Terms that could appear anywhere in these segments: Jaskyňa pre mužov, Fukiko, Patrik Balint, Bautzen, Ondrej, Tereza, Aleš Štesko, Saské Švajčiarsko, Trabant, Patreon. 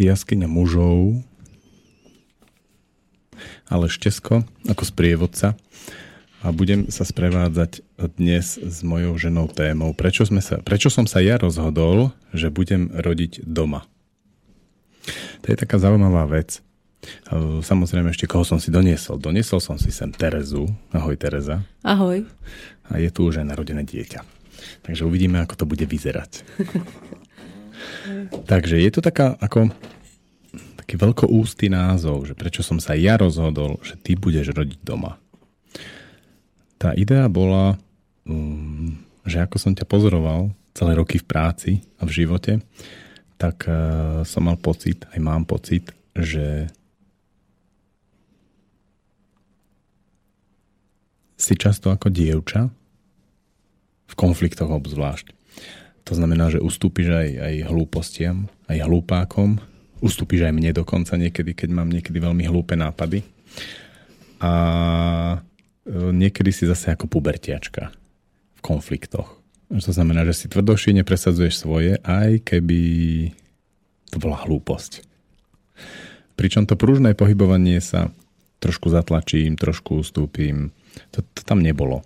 Jaskyňa mužov, ale Štesko ako sprievodca. A budem sa sprevádzať dnes s mojou ženou témou. Prečo som sa ja rozhodol, že budem rodiť doma? To je taká zaujímavá vec. Samozrejme ešte, koho som si doniesol? Doniesol som si sem Terezu. Ahoj, Tereza. Ahoj. A je tu už aj narodené dieťa. Takže uvidíme, ako to bude vyzerať. Takže je to taký veľkoústy názov, že prečo som sa ja rozhodol, že ty budeš rodiť doma. Tá idea bola, že ako som ťa pozoroval celé roky v práci a v živote, tak som mal pocit, aj mám pocit, že si často ako dievča v konfliktoch obzvlášť. To znamená, že ustúpiš aj hlúpostiam, aj hlúpákom. Ustúpiš aj mne dokonca niekedy, keď mám niekedy veľmi hlúpe nápady. A niekedy si zase ako pubertiačka v konfliktoch. To znamená, že si tvrdošíne presadzuješ svoje, aj keby to bola hlúposť. Pričom to pružné pohybovanie sa trošku zatlačím, trošku ustúpim. To tam nebolo.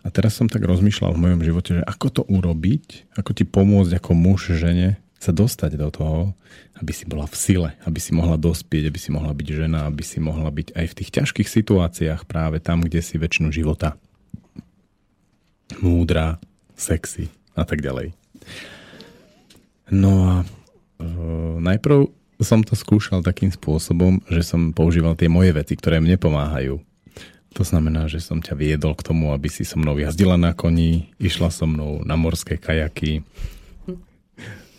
A teraz som tak rozmýšľal v mojom živote, že ako to urobiť, ako ti pomôcť ako muž žene sa dostať do toho, aby si bola v sile, aby si mohla dospieť, aby si mohla byť žena, aby si mohla byť aj v tých ťažkých situáciách práve tam, kde si väčšinu života múdra, sexy a tak ďalej. No a najprv som to skúšal takým spôsobom, že som používal tie moje veci, ktoré mne pomáhajú. To znamená, že som ťa viedol k tomu, aby si so mnou jazdila na koni, išla so mnou na morské kajaky,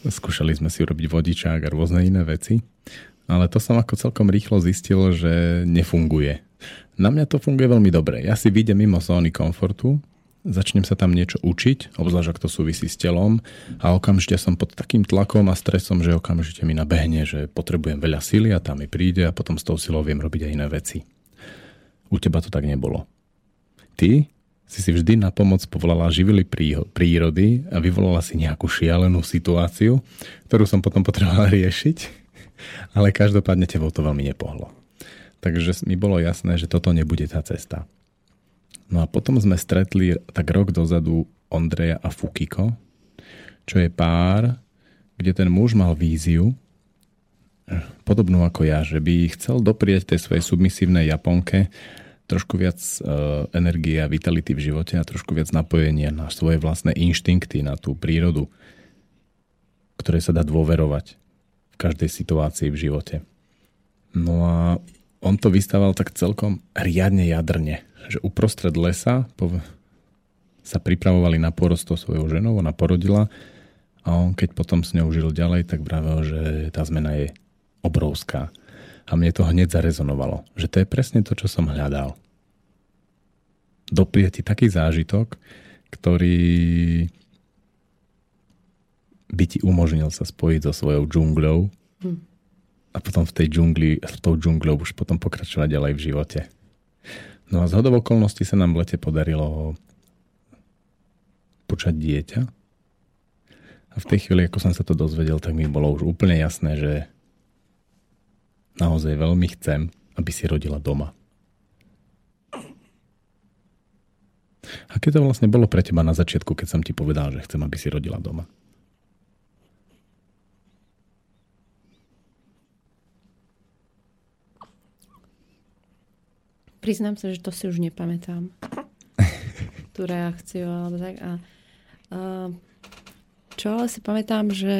skúšali sme si urobiť vodičák a rôzne iné veci, ale to som ako celkom rýchlo zistil, že nefunguje. Na mňa to funguje veľmi dobre. Ja si vyjdem mimo zóny komfortu, začnem sa tam niečo učiť, obzvlášť ak to súvisí s telom, a okamžite som pod takým tlakom a stresom, že okamžite mi nabehne, že potrebujem veľa síly a tá mi príde a potom s tou silou viem robiť aj iné veci. U teba to tak nebolo. Ty si si vždy na pomoc povolala živily prírody a vyvolala si nejakú šialenú situáciu, ktorú som potom potrebovala riešiť, ale každopádne tebou to veľmi nepohlo. Takže mi bolo jasné, že toto nebude tá cesta. No a potom sme stretli tak rok dozadu Ondreja a Fukiko, čo je pár, kde ten muž mal víziu, podobnú ako ja, že by chcel doprieť tej svojej submisívnej Japonke trošku viac energie a vitality v živote a trošku viac napojenia na svoje vlastné inštinkty, na tú prírodu, ktoré sa dá dôverovať v každej situácii v živote. No a on to vystával tak celkom riadne jadrne, že uprostred lesa sa pripravovali na pôrod so svojou ženou, ona porodila a on keď potom s ňou žil ďalej, tak vravel, že tá zmena je obrovská. A mne to hneď zarezonovalo, že to je presne to, čo som hľadal. Doprie ti taký zážitok, ktorý by ti umožnil sa spojiť so svojou džungľou a potom v tej džungli, s tou džungľou už potom pokračovať ďalej v živote. No a zhodou okolností sa nám v lete podarilo počať dieťa a v tej chvíli, ako som sa to dozvedel, tak mi bolo už úplne jasné, že naozaj veľmi chcem, aby si rodila doma. Aké to vlastne bolo pre teba na začiatku, keď som ti povedal, že chcem, aby si rodila doma? Priznám sa, že to si už nepamätám. Tú reakciu alebo tak. Čo ale si pamätám, že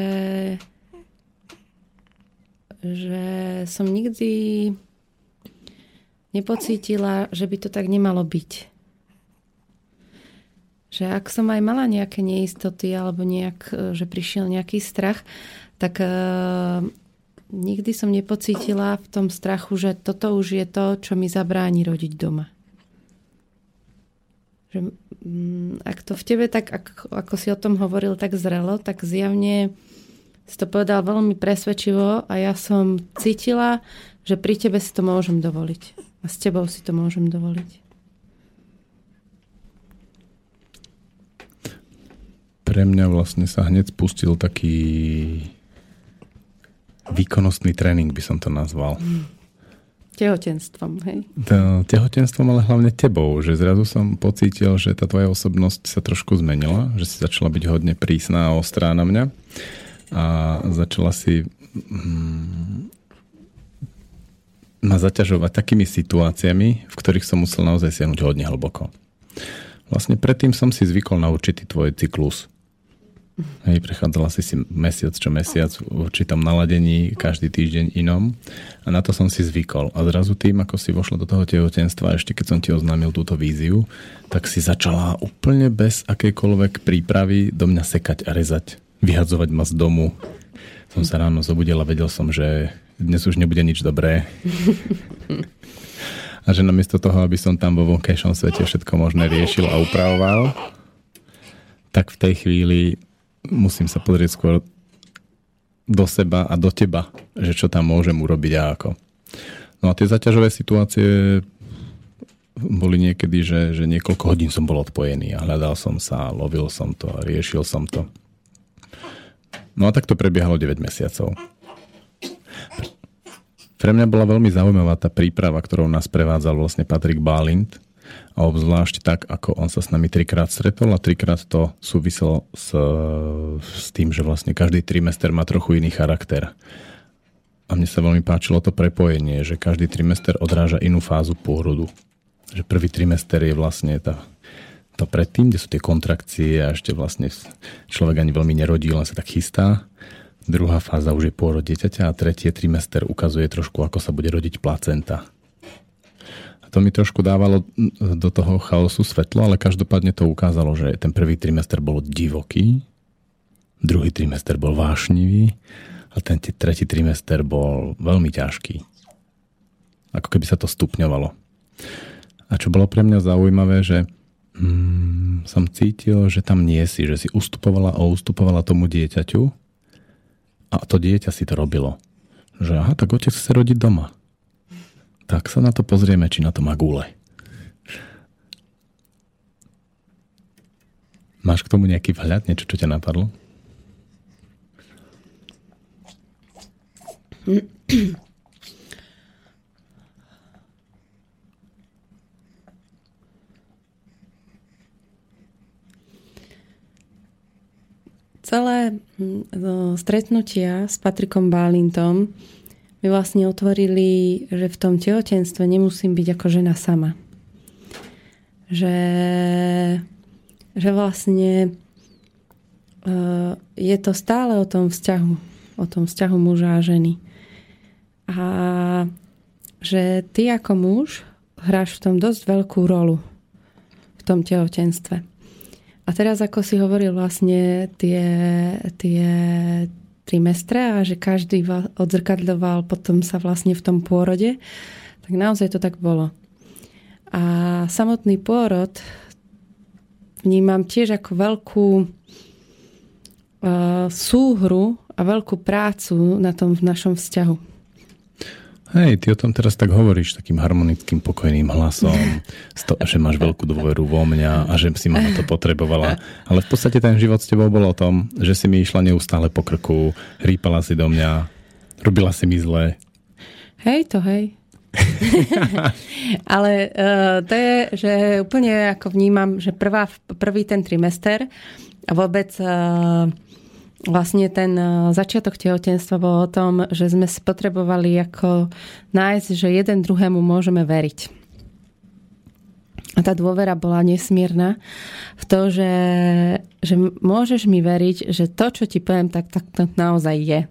som nikdy nepocítila, že by to tak nemalo byť. Že ak som aj mala nejaké neistoty alebo že prišiel nejaký strach, tak nikdy som nepocítila v tom strachu, že toto už je to, čo mi zabráni rodiť doma. Že, ak to v tebe tak, ako si o tom hovoril, tak zrelo, tak zjavne si to povedal veľmi presvedčivo a ja som cítila, že pri tebe si to môžem dovoliť. A s tebou si to môžem dovoliť. Pre mňa vlastne sa hneď spustil taký Výkonnostný tréning by som to nazval. Tehotenstvom, hej? Tehotenstvom, ale hlavne tebou. Že zrazu som pocítil, že tá tvoja osobnosť sa trošku zmenila, že si začala byť hodne prísna a ostrá na mňa a začala si ma zaťažovať takými situáciami, v ktorých som musel naozaj siahnuť hodne hlboko. Vlastne predtým som si zvykol na určitý tvoj cyklus. Hej, prechádzala si mesiac čo mesiac v určitom naladení, každý týždeň inom a na to som si zvykol. A zrazu tým, ako si vošla do toho tehotenstva, ešte keď som ti oznámil túto víziu, tak si začala úplne bez akejkoľvek prípravy do mňa sekať a rezať, vyhadzovať ma z domu. Som sa ráno zobudil a vedel som, že dnes už nebude nič dobré. A že namiesto toho, aby som tam vo vonkajšom svete všetko možné riešil a upravoval, tak v tej chvíli musím sa pozrieť skôr do seba a do teba, že čo tam môžem urobiť a ako. No a tie zaťažové situácie boli niekedy, že niekoľko hodín som bol odpojený a hľadal som sa, lovil som to, riešil som to. No a tak to prebiehalo 9 mesiacov. Pre mňa bola veľmi zaujímavá tá príprava, ktorou nás prevádzal vlastne Patrik Balint a obzvlášť tak, ako on sa s nami 3-krát stretol a 3-krát to súviselo s tým, že vlastne každý trimester má trochu iný charakter. A mne sa veľmi páčilo to prepojenie, že každý trimester odráža inú fázu pôrodu. Že prvý trimester je vlastne to predtým, kde sú tie kontrakcie a ešte vlastne človek ani veľmi nerodí, len sa tak chystá. Druhá fáza už je pôrod dieťaťa a tretie trimester ukazuje trošku, ako sa bude rodiť placenta. A to mi trošku dávalo do toho chaosu svetlo, ale každopádne to ukázalo, že ten prvý trimester bol divoký, druhý trimester bol vášnivý a ten tretí trimester bol veľmi ťažký. Ako keby sa to stupňovalo. A čo bolo pre mňa zaujímavé, že som cítil, že tam nie si, že si ustupovala tomu dieťaťu. A to dieťa si to robilo. Že aha, tak otec chce rodiť doma. Tak sa na to pozrieme, či na to má gule. Máš k tomu nejaký vhľad? Niečo, čo ťa napadlo? Celé stretnutia s Patrikom Balintom mi vlastne otvorili, že v tom tehotenstve nemusím byť ako žena sama. Že vlastne je to stále o tom vzťahu muža a ženy. A že ty ako muž hráš v tom dosť veľkú rolu v tom tehotenstve. A teraz, ako si hovoril vlastne tie trimestre a že každý odzrkadľoval potom sa vlastne v tom pôrode, tak naozaj to tak bolo. A samotný pôrod vnímam tiež ako veľkú súhru a veľkú prácu na tom v našom vzťahu. Hej, ty o tom teraz tak hovoríš takým harmonickým, pokojným hlasom, že máš veľkú dôveru vo mňa a že si ma na to potrebovala. Ale v podstate ten život s tebou bol o tom, že si mi išla neustále po krku, hrípala si do mňa, robila si mi zlé. Hej. Ale to je, že úplne ako vnímam, že prvý ten trimester a vôbec... Vlastne ten začiatok tehotenstva bol o tom, že sme si potrebovali ako nájsť, že jeden druhému môžeme veriť. A tá dôvera bola nesmierna v to, že môžeš mi veriť, že to, čo ti poviem, tak to naozaj je.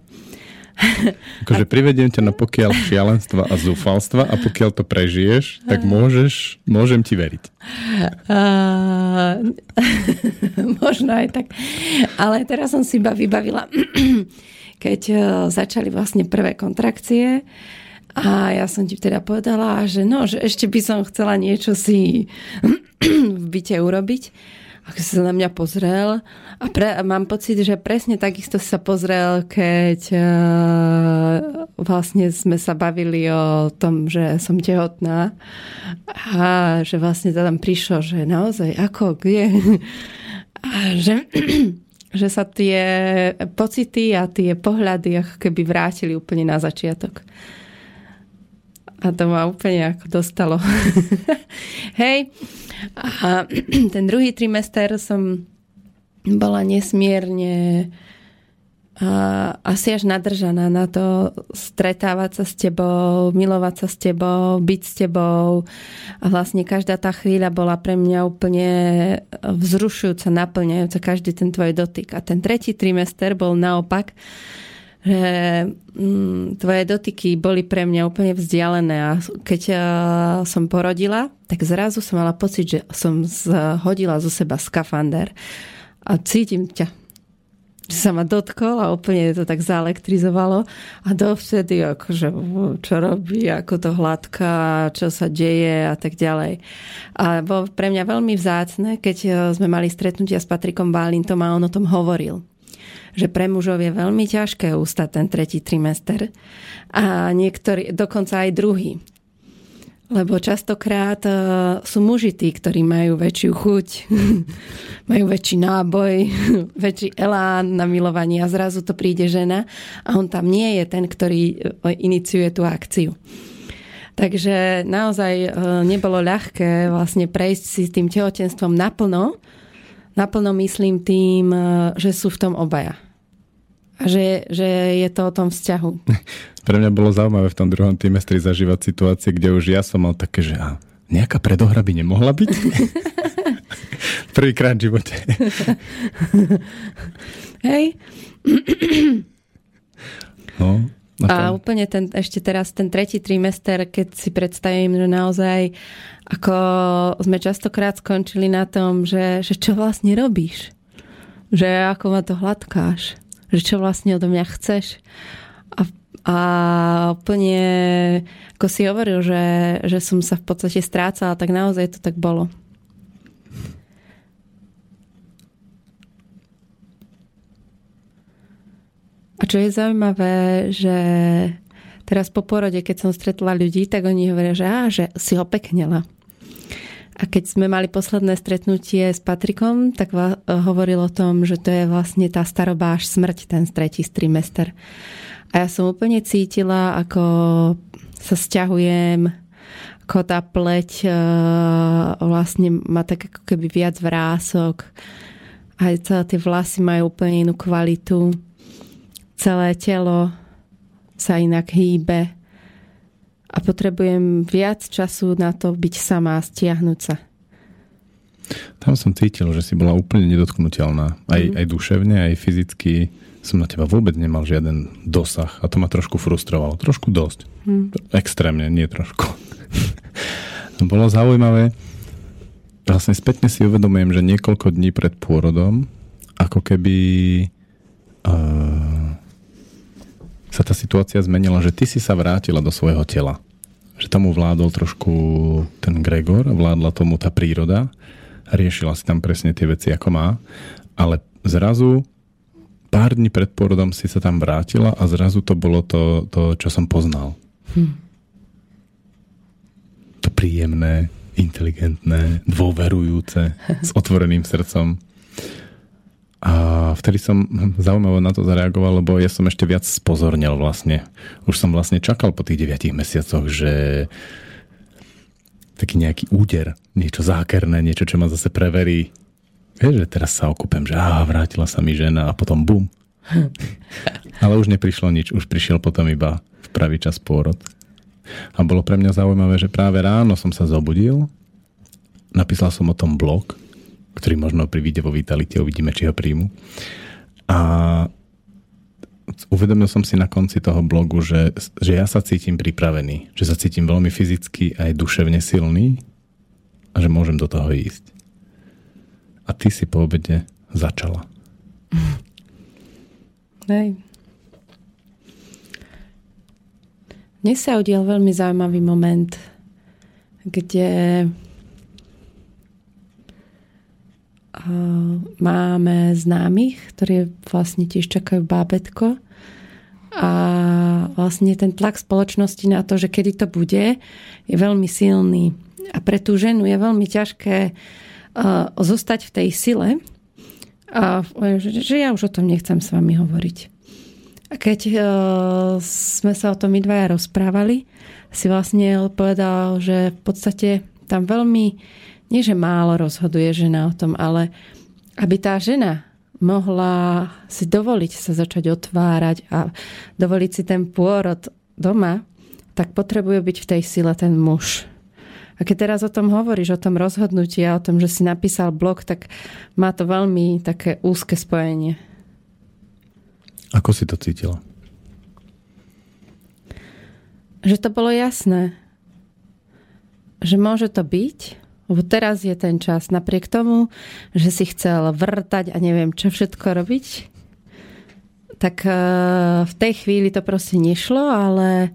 Akože privediem ťa na pokiaľ šialenstva a zúfalstva a pokiaľ to prežiješ, tak môžem ti veriť. Možno aj tak. Ale teraz som si iba vybavila, keď začali vlastne prvé kontrakcie a ja som ti teda povedala, že ešte by som chcela niečo si v byte urobiť. Ako si sa na mňa pozrel a mám pocit, že presne takisto si sa pozrel, keď vlastne sme sa bavili o tom, že som tehotná a že vlastne to tam prišlo, že naozaj, ako, kde a že že sa tie pocity a tie pohľady ako keby vrátili úplne na začiatok. A to ma úplne ako dostalo. Hej. A ten druhý trimester som bola nesmierne asi až nadržaná na to stretávať sa s tebou, milovať sa s tebou, byť s tebou. A vlastne každá tá chvíľa bola pre mňa úplne vzrušujúca, naplňajúca, každý ten tvoj dotyk. A ten tretí trimester bol naopak, že tvoje dotyky boli pre mňa úplne vzdialené a keď som porodila, tak zrazu som mala pocit, že som zhodila zo seba skafander a cítim ťa, že sa ma dotkol a úplne to tak zaelektrizovalo a dovtedy akože čo robí, ako to hladká, čo sa deje a tak ďalej. A bolo pre mňa veľmi vzácne, keď sme mali stretnutia s Patrikom Balintom a on o tom hovoril, že pre mužov je veľmi ťažké ustať ten tretí trimester a niektorí, dokonca aj druhý. Lebo častokrát sú muži tí, ktorí majú väčšiu chuť, majú väčší náboj, väčší elán na milovanie a zrazu to príde žena a on tam nie je ten, ktorý iniciuje tú akciu. Takže naozaj nebolo ľahké vlastne prejsť si s tým tehotenstvom naplno. Naplno myslím tým, že sú v tom obaja. A že je to o tom vzťahu. Pre mňa bolo zaujímavé v tom druhom trimestri zažívať situácie, kde už ja som mal také, že nejaká predohra by nemohla byť? Prvýkrát v živote. Hej. No, a úplne ten, ešte teraz ten tretí trimester, keď si predstavím, že naozaj ako sme častokrát skončili na tom, že čo vlastne robíš? Že ako ma to hladkáš? Že čo vlastne odo mňa chceš? A úplne, ako si hovoril, že som sa v podstate strácala, tak naozaj to tak bolo. A čo je zaujímavé, že teraz po porode, keď som stretla ľudí, tak oni hovoria, že si opeknela. A keď sme mali posledné stretnutie s Patrikom, tak hovoril o tom, že to je vlastne tá starobá až smrť, ten tretí trimester. A ja som úplne cítila, ako sa sťahujem, ako tá pleť vlastne má tak ako keby viac vrások. Aj celé tie vlasy majú úplne inú kvalitu. Celé telo sa inak hýbe. A potrebujem viac času na to byť sama a stiahnuť sa. Tam som cítil, že si bola úplne nedotknutelná. Aj duševne, aj fyzicky som na teba vôbec nemal žiaden dosah. A to ma trošku frustrovalo. Trošku dosť. Extrémne, nie trošku. Bolo zaujímavé. Vlastne spätne si uvedomujem, že niekoľko dní pred pôrodom ako keby... sa tá situácia zmenila, že ty si sa vrátila do svojho tela. Že tomu vládol trošku ten Gregor, vládla tomu tá príroda, riešila si tam presne tie veci, ako má, ale zrazu pár dní pred pôrodom si sa tam vrátila a zrazu to bolo to čo som poznal. To príjemné, inteligentné, dôverujúce, s otvoreným srdcom. A vtedy som zaujímavo na to zareagoval, lebo ja som ešte viac spozornil vlastne. Už som vlastne čakal po tých 9 mesiacoch, že taký nejaký úder, niečo zákerné, niečo, čo ma zase preverí. Vieš, že teraz sa okúpem, že vrátila sa mi žena a potom bum. Ale už neprišlo nič, už prišiel potom iba v pravý čas pôrod. A bolo pre mňa zaujímavé, že práve ráno som sa zobudil, napísal som o tom blog, ktorý možno príde vo Vitalite, uvidíme, či ho príjmu. A uvedomil som si na konci toho blogu, že ja sa cítim pripravený, že sa cítim veľmi fyzicky aj duševne silný a že môžem do toho ísť. A ty si po obede začala. Hej. Dnes sa udial veľmi zaujímavý moment, kde... máme známych, ktorí vlastne tiež čakajú bábätko a vlastne ten tlak spoločnosti na to, že kedy to bude, je veľmi silný a pre tú ženu je veľmi ťažké zostať v tej sile A že ja už o tom nechcem s vami hovoriť. A keď sme sa o tom my dvaja rozprávali, si vlastne povedal, že v podstate tam veľmi, nie že málo rozhoduje žena o tom, ale aby tá žena mohla si dovoliť sa začať otvárať a dovoliť si ten pôrod doma, tak potrebuje byť v tej sile ten muž. A keď teraz o tom hovoríš, o tom rozhodnutí a o tom, že si napísal blog, tak má to veľmi také úzke spojenie. Ako si to cítila? Že to bolo jasné. Že môže to byť, lebo teraz je ten čas. Napriek tomu, že si chcel vrtať a neviem, čo všetko robiť, tak v tej chvíli to proste nešlo, ale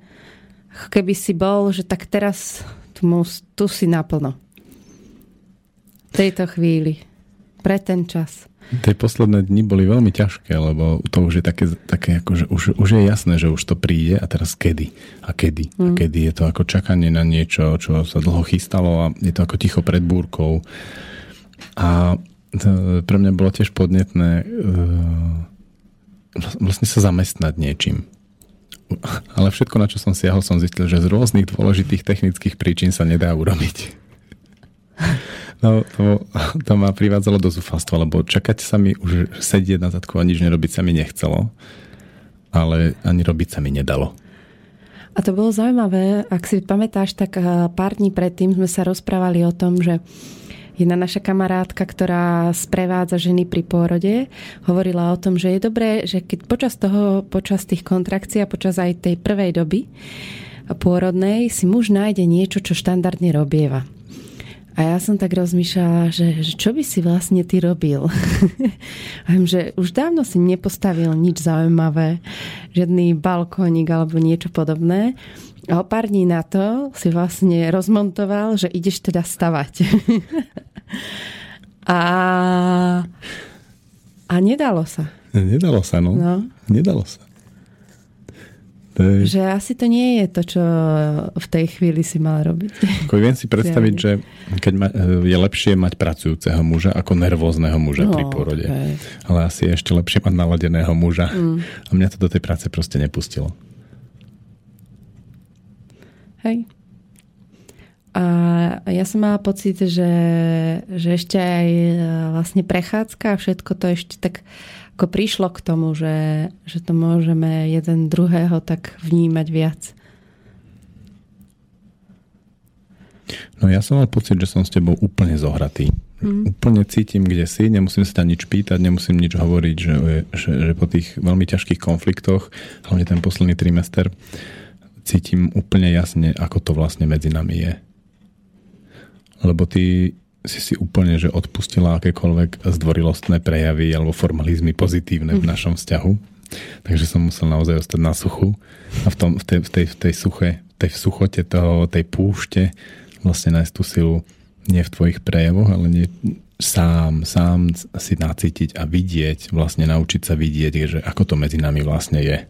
keby si bol, že tak teraz... Tu si naplno. V tejto chvíli. Pre ten čas. Tie posledné dni boli veľmi ťažké, lebo to už je také ako, že už je jasné, že už to príde a teraz kedy? A kedy? A kedy je to ako čakanie na niečo, čo sa dlho chystalo a je to ako ticho pred búrkou. A pre mňa bolo tiež podnetné vlastne sa zamestnať niečím. Ale všetko, na čo som siahol, som zistil, že z rôznych dôležitých technických príčin sa nedá urobiť. No, to ma privádzalo do zúfalstva, lebo čakať sa mi už sedieť na zadku a nič nerobiť sa mi nechcelo, ale ani robiť sa mi nedalo. A to bolo zaujímavé, ak si pamätáš, tak pár dní predtým sme sa rozprávali o tom, že jedna naša kamarátka, ktorá sprevádza ženy pri pôrode, hovorila o tom, že je dobré, že keď počas tých kontrakcií a počas aj tej prvej doby pôrodnej si muž nájde niečo, čo štandardne robieva. A ja som tak rozmýšľala, že čo by si vlastne ty robil? Že už dávno si nepostavil nič zaujímavé, žiadny balkónik alebo niečo podobné. A o pár dní na to si vlastne rozmontoval, že ideš teda stavať. A nedalo sa. Nedalo sa, no. Nedalo sa. Že asi to nie je to, čo v tej chvíli si mal robiť. Viem si predstaviť, že keď je lepšie mať pracujúceho muža ako nervózneho muža pri porode. Okay. Ale asi je ešte lepšie mať naladeného muža. A mňa to do tej práce proste nepustilo. Hej. A ja som mala pocit, že ešte aj vlastne prechádzka a všetko to ešte tak ako prišlo k tomu, že to môžeme jeden druhého tak vnímať viac. No ja som mal pocit, že som s tebou úplne zohratý. Úplne cítim, kde si, nemusím sa tam nič pýtať, nemusím nič hovoriť, že po tých veľmi ťažkých konfliktoch, hlavne ten posledný trimester, cítim úplne jasne, ako to vlastne medzi nami je. Lebo ty si úplne, že odpustila akékoľvek zdvorilostné prejavy alebo formalizmy pozitívne v našom vzťahu. Takže som musel naozaj ostať na suchu. A v tej suchote tej púšte vlastne nájsť tú silu nie v tvojich prejavoch, ale nie, sám si nacítiť a vidieť, vlastne naučiť sa vidieť, že ako to medzi nami vlastne je.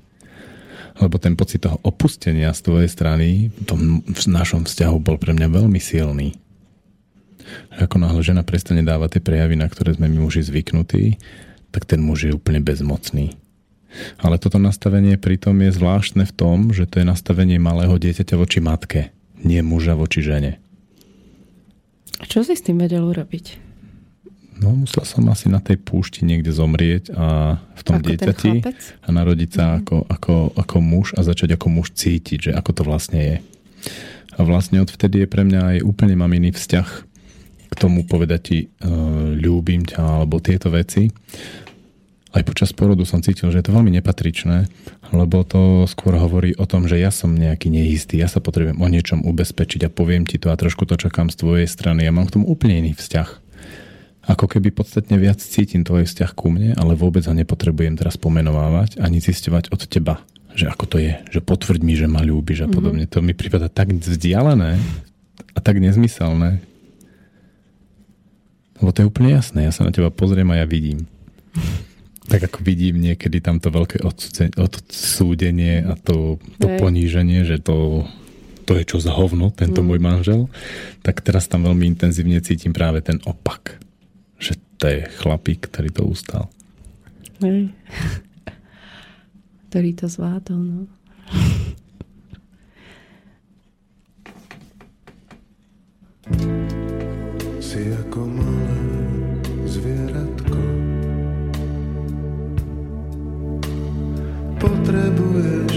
Lebo ten pocit toho opustenia z tvojej strany v našom vzťahu bol pre mňa veľmi silný. Ako náhle žena prestane dávať tie prejavy, na ktoré sme my muži zvyknutí, tak ten muž je úplne bezmocný. Ale toto nastavenie pritom je zvláštne v tom, že to je nastavenie malého dieťaťa voči matke, nie muža voči žene. Čo si s tým vedel urobiť? No, musel som asi na tej púšti niekde zomrieť a v tom ako dieťati a narodiť sa ako muž a začať ako muž cítiť, že ako to vlastne je. A vlastne odvtedy je pre mňa aj úplne maminý vzťah k tomu povedať ti ľúbim ťa alebo tieto veci. Aj počas porodu som cítil, že je to veľmi nepatričné, lebo to skôr hovorí o tom, že ja som nejaký neistý, ja sa potrebujem o niečom ubezpečiť a poviem ti to a trošku to čakám z tvojej strany. Ja mám k tomu úplne iný vzťah. Ako keby podstatne viac cítim tvoj vzťah ku mne, ale vôbec ho nepotrebujem teraz pomenovávať ani zisťovať od teba, že ako to je, že potvrď mi, že ma ľúbiš a podobne. To mi prípada tak vzdialené a tak nezmyselné. Lebo to je úplne jasné. Ja sa na teba pozriem a ja vidím. Tak ako vidím niekedy tam to veľké odsúdenie a to poníženie, že to je čo za hovno, tento môj manžel, tak teraz tam veľmi intenzívne cítim práve ten opak. že to je chlapík, ktorý to ustal. Ktorý to zvládol, no. Si ako malé zvieratko, potrebuješ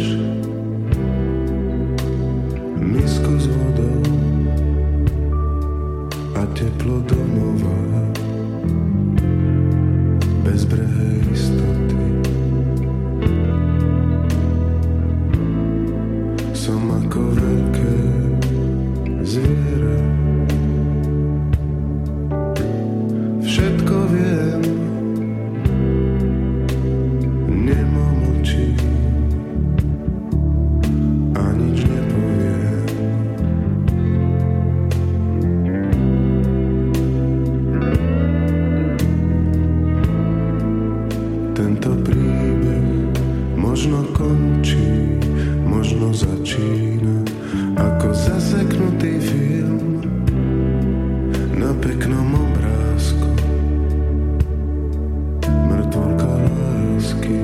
misku s vodou a teplo domova, bezbrehé istoty. Som ako veľké zviera, všetko viem, nemám oči a nič nepoviem. Tento príbeh možno končí, možno začína ako zaseknutý film na peknom obrázku. Mŕtvolka lásky.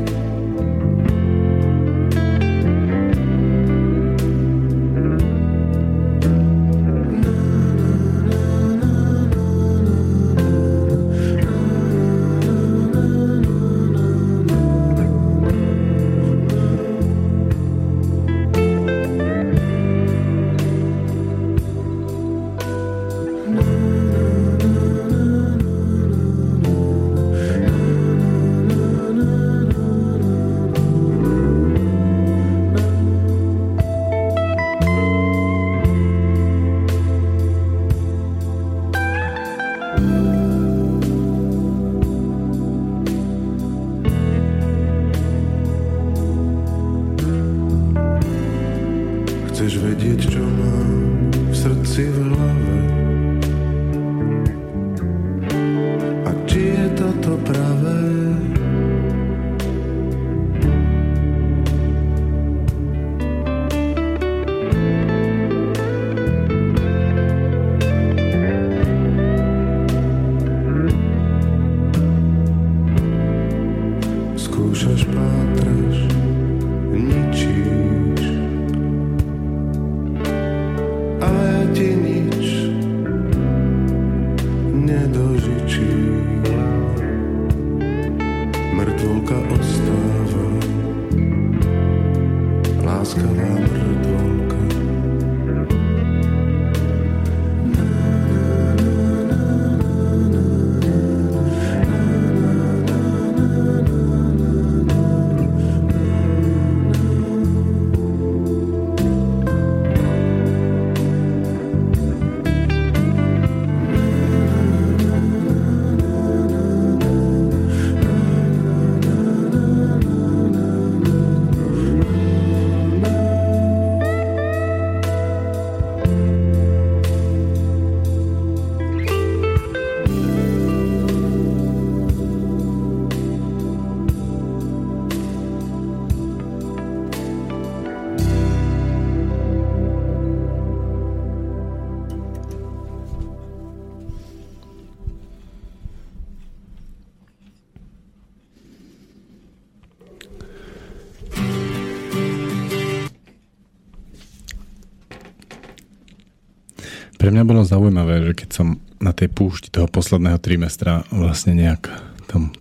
Pre mňa bolo zaujímavé, že keď som na tej púšti toho posledného trimestra vlastne nejak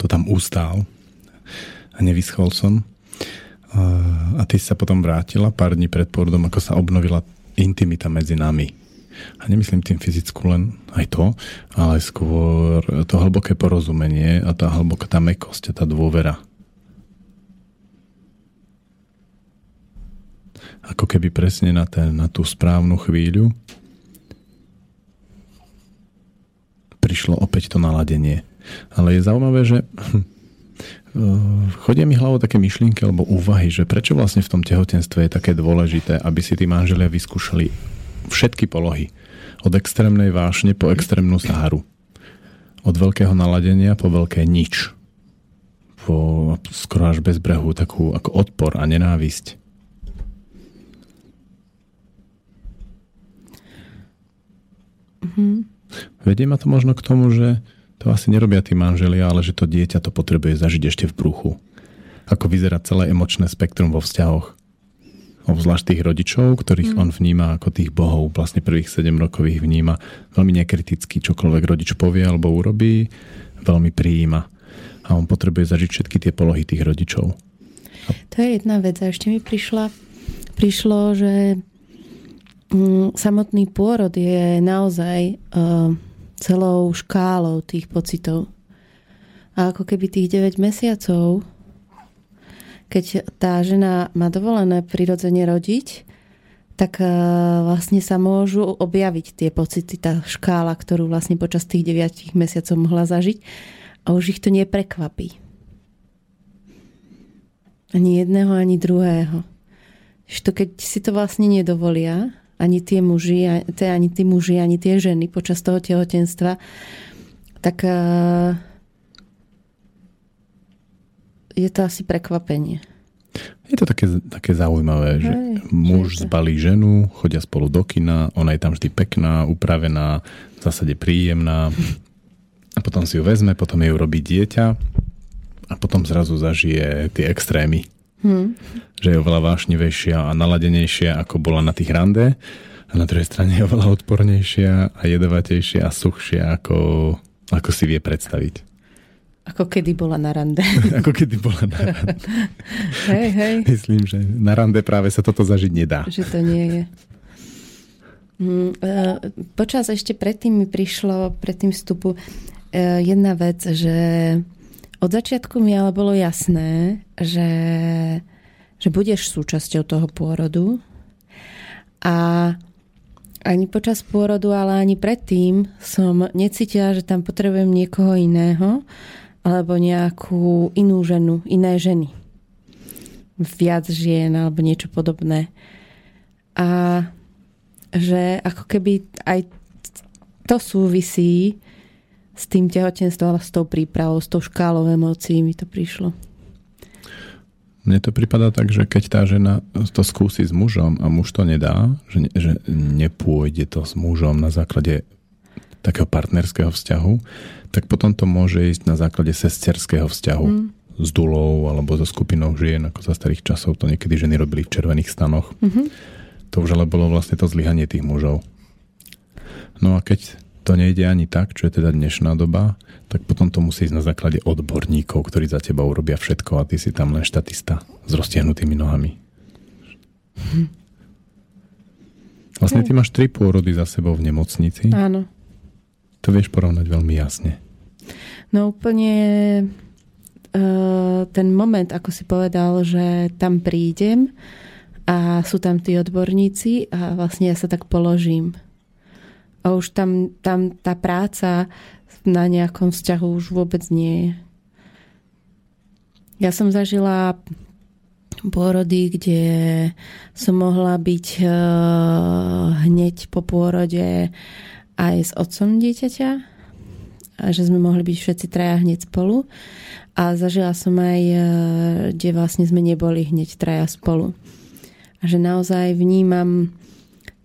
to tam ustál a nevyschol som. A ty sa potom vrátila pár dní pred pôrodom, ako sa obnovila intimita medzi nami. A nemyslím tým fyzickú len aj to, ale skôr to hlboké porozumenie a tá hlboká tá mäkkosť, tá dôvera. Ako keby presne na tú správnu chvíľu prišlo opäť to naladenie. Ale je zaujímavé, že chodia mi hlavou také myšlienky alebo úvahy, že prečo vlastne v tom tehotenstve je také dôležité, aby si tí manželia vyskúšali všetky polohy. Od extrémnej vášne po extrémnu záru. Od veľkého naladenia po veľké nič. Po skoro až bez brehu takú ako odpor a nenávisť. Vedie ma to možno k tomu, že To asi nerobia tí manželia, ale že to dieťa to potrebuje zažiť ešte v bruchu. Ako vyzerá celé emočné spektrum vo vzťahoch. Obzvlášť tých rodičov, ktorých on vníma ako tých bohov. Vlastne prvých 7 rokov ich vníma veľmi nekriticky. Čokoľvek rodič povie alebo urobí, veľmi prijíma. A on potrebuje zažiť všetky tie polohy tých rodičov. To je jedna vec. A ešte mi prišlo, že samotný pôrod je naozaj celou škálou tých pocitov. A ako keby tých 9 mesiacov, keď tá žena má dovolené prirodzene rodiť, tak vlastne sa môžu objaviť tie pocity, tá škála, ktorú vlastne počas tých 9 mesiacov mohla zažiť. A už ich to neprekvapí. Ani jedného, ani druhého. Že to, keď si to vlastne nedovolia, ani tí muži, ani tie ženy počas toho tehotenstva, tak je to asi prekvapenie. Je to také zaujímavé, že muž zbalí ženu, chodia spolu do kina, ona je tam vždy pekná, upravená, v zásade príjemná. A potom si ju vezme, potom jej urobí dieťa a potom zrazu zažije tie extrémy. Že je oveľa vášnivejšia a naladenejšia, ako bola na tých rande. A na druhej strane je oveľa odpornejšia a jedovatejšia a suchšia, ako si vie predstaviť. Ako kedy bola na rande. Hej. Myslím, že na rande práve sa toto zažiť nedá. Že to nie je. Počas ešte predtým mi prišlo, predtým vstupu, jedna vec, že od začiatku mi ale bolo jasné, že budeš súčasťou toho pôrodu a ani počas pôrodu, ale ani predtým som necítila, že tam potrebujem niekoho iného alebo nejakú inú ženu, iné ženy. Viac žien alebo niečo podobné. A že ako keby aj to súvisí s tým tehotenstvom, s tou prípravou, s tou škálou emócií mi to prišlo. Mne to prípada tak, že keď tá žena to skúsi s mužom a muž to nedá, že nepôjde to s mužom na základe takého partnerského vzťahu, tak potom to môže ísť na základe sesterského vzťahu. S dulou alebo so skupinou žien, ako za starých časov to niekedy ženy robili v červených stanoch. To už ale bolo vlastne to zlyhanie tých mužov. No a keď to nejde ani tak, čo je teda dnešná doba, tak potom to musí ísť na základe odborníkov, ktorí za teba urobia všetko a ty si tam len štatista s roztiahnutými nohami. Vlastne ty máš 3 pôrody za sebou v nemocnici. Áno. To vieš porovnať veľmi jasne. No úplne ten moment, ako si povedal, že tam prídem a sú tam tí odborníci a vlastne ja sa tak položím. A už tam tá práca na nejakom vzťahu už vôbec nie je. Ja som zažila pôrody, kde som mohla byť hneď po pôrode aj s otcom dieťaťa. A že sme mohli byť všetci traja hneď spolu. A zažila som aj, kde vlastne sme neboli hneď traja spolu. A že naozaj vnímam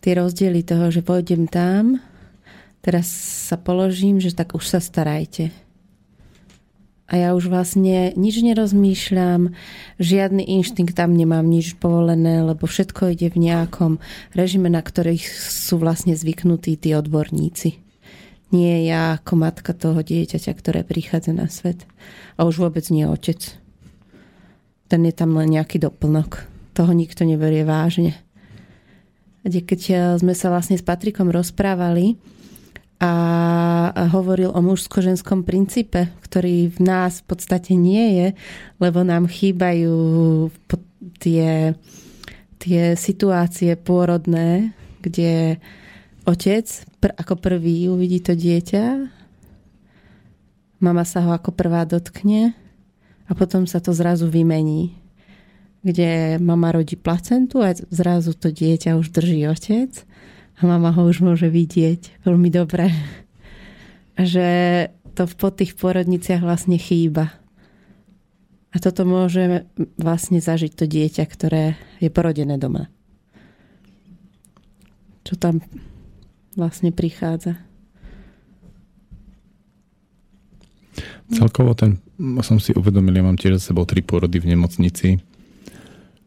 tie rozdiely toho, že pôjdem tam, teraz sa položím, že tak už sa starajte. A ja už vlastne nič nerozmýšľam, žiadny inštinkt tam nemám, nič povolené, lebo všetko ide v nejakom režime, na ktorých sú vlastne zvyknutí tí odborníci. Nie ja ako matka toho dieťaťa, ktoré prichádza na svet. A už vôbec nie otec. Ten je tam len nejaký doplnok. Toho nikto neberie vážne. Keď sme sa vlastne s Patrikom rozprávali a hovoril o mužsko-ženskom princípe, ktorý v nás v podstate nie je, lebo nám chýbajú tie situácie pôrodné, kde otec ako prvý uvidí to dieťa, mama sa ho ako prvá dotkne a potom sa to zrazu vymení. Kde mama rodí placentu a zrazu to dieťa už drží otec a mama ho už môže vidieť veľmi dobre. Že to po tých pôrodniciach vlastne chýba. A toto môže vlastne zažiť to dieťa, ktoré je porodené doma. Čo tam vlastne prichádza. Celkovo som si uvedomil, ja mám tiež za sebou 3 porody v nemocnici,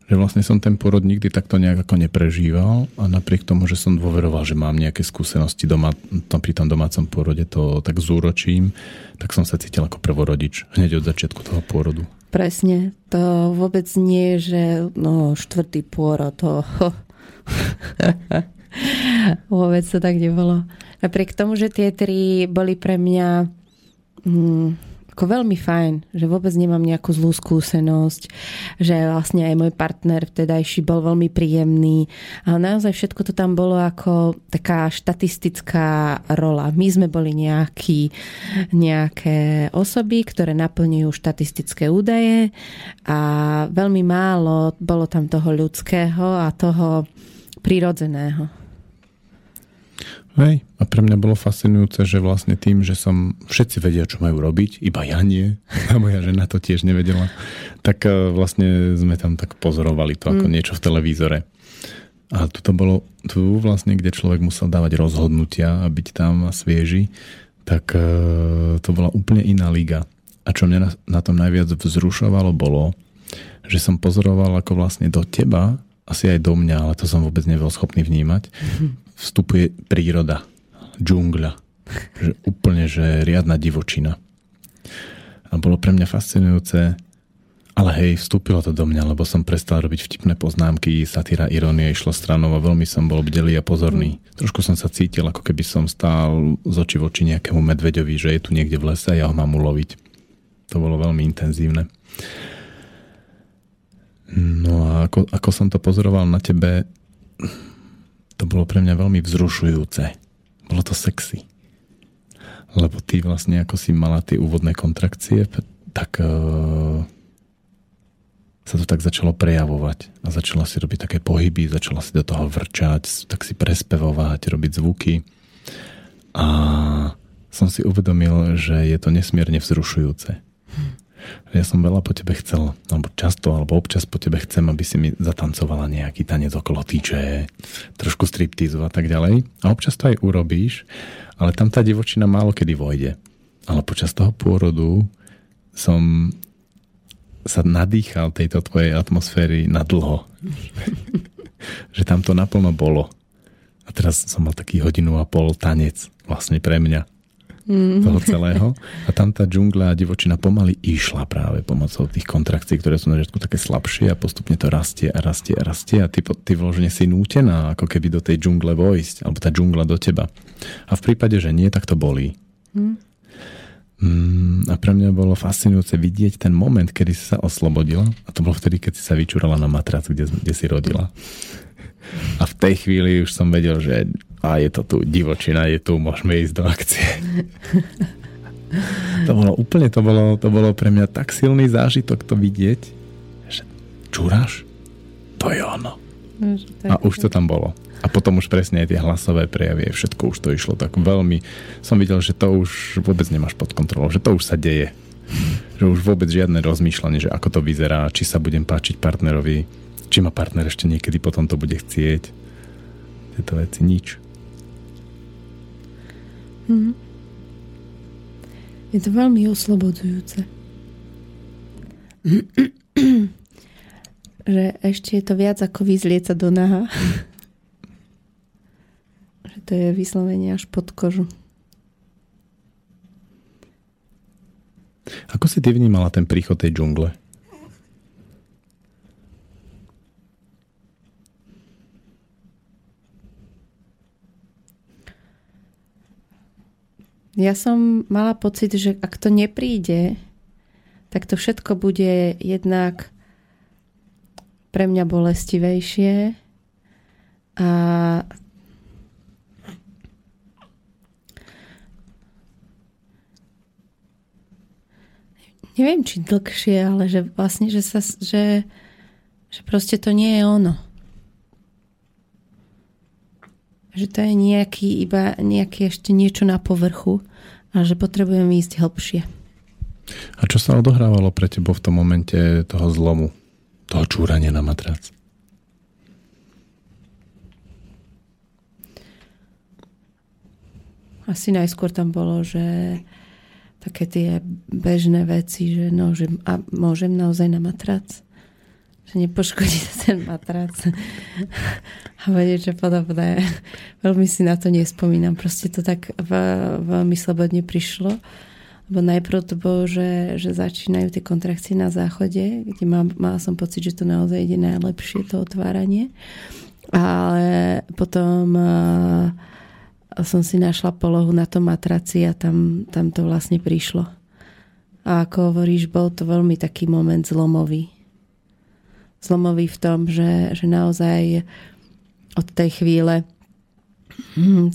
že vlastne som ten porod nikdy takto nejak ako neprežíval a napriek tomu, že som dôveroval, že mám nejaké skúsenosti pri tom domácom porode, to tak zúročím, tak som sa cítil ako prvorodič hneď od začiatku toho pôrodu. Presne, to vôbec nie je, že štvrtý pôrod, vôbec to tak nebolo. Napriek tomu, že tie 3 boli pre mňa ako veľmi fajn, že vôbec nemám nejakú zlú skúsenosť, že vlastne aj môj partner vtedajší bol veľmi príjemný, ale naozaj všetko to tam bolo ako taká štatistická rola. My sme boli nejaké osoby, ktoré naplňujú štatistické údaje a veľmi málo bolo tam toho ľudského a toho prirodzeného. Hej, a pre mňa bolo fascinujúce, že vlastne tým, že som všetci vedia, čo majú robiť, iba ja nie, a moja žena to tiež nevedela, tak vlastne sme tam tak pozorovali to ako niečo v televízore. A tu vlastne, kde človek musel dávať rozhodnutia a byť tam a svieži, tak to bola úplne iná liga. A čo mňa na tom najviac vzrušovalo bolo, že som pozoroval, ako vlastne do teba, asi aj do mňa, ale to som vôbec nebol schopný vnímať, vstupuje príroda, džungľa, že úplne, že riadna divočina. A bolo pre mňa fascinujúce, ale hej, vstúpilo to do mňa, lebo som prestal robiť vtipné poznámky, satíra, irónia išla stranou a veľmi som bol bdelý a pozorný. Trošku som sa cítil, ako keby som stál z oči v oči nejakému medveďovi, že je tu niekde v lese a ja ho mám uloviť. To bolo veľmi intenzívne. No a ako som to pozoroval na tebe, to bolo pre mňa veľmi vzrušujúce. Bolo to sexy. Lebo ty vlastne, ako si mala tie úvodné kontrakcie, tak sa to tak začalo prejavovať. A začala si robiť také pohyby, začala si do toho vrčať, tak si prespevovať, robiť zvuky. A som si uvedomil, že je to nesmierne vzrušujúce. Ja som veľa po tebe chcel, alebo občas po tebe chcem, aby si mi zatancovala nejaký tanec okolo týče, trošku striptízu a tak ďalej. A občas to aj urobíš, ale tam tá divočina málo kedy vojde. Ale počas toho pôrodu som sa nadýchal tejto tvojej atmosféry na dlho. Že tam to naplno bolo. A teraz som mal taký 1,5 hodiny tanec vlastne pre mňa. Toho celého. A tam tá džungla a divočina pomaly išla práve pomocou tých kontrakcií, ktoré sú na začiatku také slabšie a postupne to rastie a rastie a rastie a ty vložne si nútená ako keby do tej džungle vojsť, alebo tá džungla do teba. A v prípade, že nie, tak to bolí. A pre mňa bolo fascinujúce vidieť ten moment, kedy si sa oslobodila, a to bolo vtedy, keď si sa vyčúrala na matrac, kde si rodila. A v tej chvíli už som vedel, že a je to tu, divočina je tu, môžeme ísť do akcie. To bolo pre mňa tak silný zážitok to vidieť, že čúraš? To je ono. A už to tam bolo. A potom už presne aj tie hlasové prejavy, všetko už to išlo tak veľmi. Som videl, že to už vôbec nemáš pod kontrolou, že to už sa deje. Že už vôbec žiadne rozmýšľanie, že ako to vyzerá, či sa budem páčiť partnerovi, či ma partner ešte niekedy potom to bude chcieť. Tieto veci, nič. Je to veľmi oslobodzujúce. Že ešte je to viac ako vyzliecať do naha. Že to je vyslovenie až pod kožu. Ako si ty vnímala ten príchod tej džungle? Ja som mala pocit, že ak to nepríde, tak to všetko bude jednak pre mňa bolestivejšie a neviem, či dlhšie, ale že vlastne, že proste to nie je ono. Že to je iba nejaké ešte niečo na povrchu a že potrebujem ísť hlbšie. A čo sa odohrávalo pre tebo v tom momente toho zlomu? Toho čúrania na matrac? Asi najskôr tam bolo, že také tie bežné veci, že, no, že a môžem naozaj na matrac? Že nepoškodí sa ten matrac. A niečo podobné. Veľmi si na to nespomínam. Proste to tak veľmi slobodne prišlo. Lebo najprv to bolo, že začínajú tie kontrakcie na záchode, kde mala som pocit, že to naozaj ide najlepšie, to otváranie. Ale potom som si našla polohu na tom matraci a tam to vlastne prišlo. A ako hovoríš, bol to veľmi taký moment zlomový. Zlomový v tom, že naozaj od tej chvíle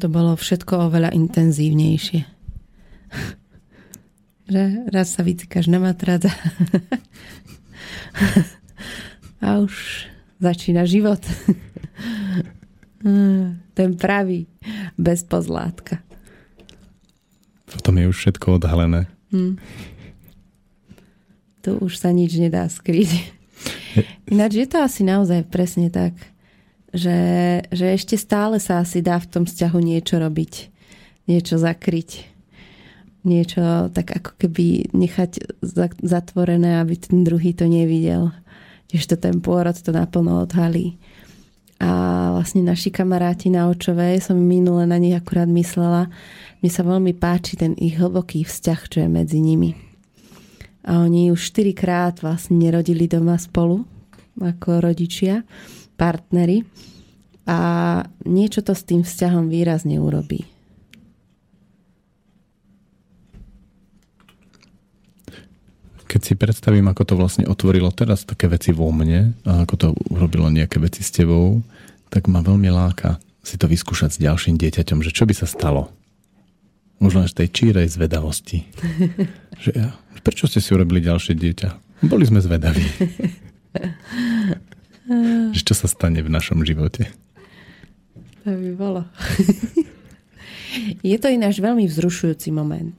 to bolo všetko oveľa intenzívnejšie. Že raz sa vycíkaš na matrac a už začína život. Ten pravý, bez pozlátka. Potom je už všetko odhalené. Tu už sa nič nedá skryť. Ináč je to asi naozaj presne tak, že ešte stále sa asi dá v tom vzťahu niečo robiť. Niečo zakryť. Niečo tak ako keby nechať zatvorené, aby ten druhý to nevidel. Ešte ten pôrod to naplno odhalí. A vlastne naši kamaráti na Očovej, som minule na nich akurát myslela, mne sa veľmi páči ten ich hlboký vzťah, čo je medzi nimi. A oni už 4-krát vlastne nerodili doma spolu, ako rodičia, partneri. A niečo to s tým vzťahom výrazne urobí. Keď si predstavím, ako to vlastne otvorilo teraz také veci vo mne a ako to urobilo nejaké veci s tebou, tak ma veľmi láka si to vyskúšať s ďalším dieťaťom, že čo by sa stalo? Už len z tej čírej zvedavosti. Že ja, prečo ste si urobili ďalšie dieťa? Boli sme zvedaví. Že čo sa stane v našom živote? To by bolo. Je to ináč veľmi vzrušujúci moment.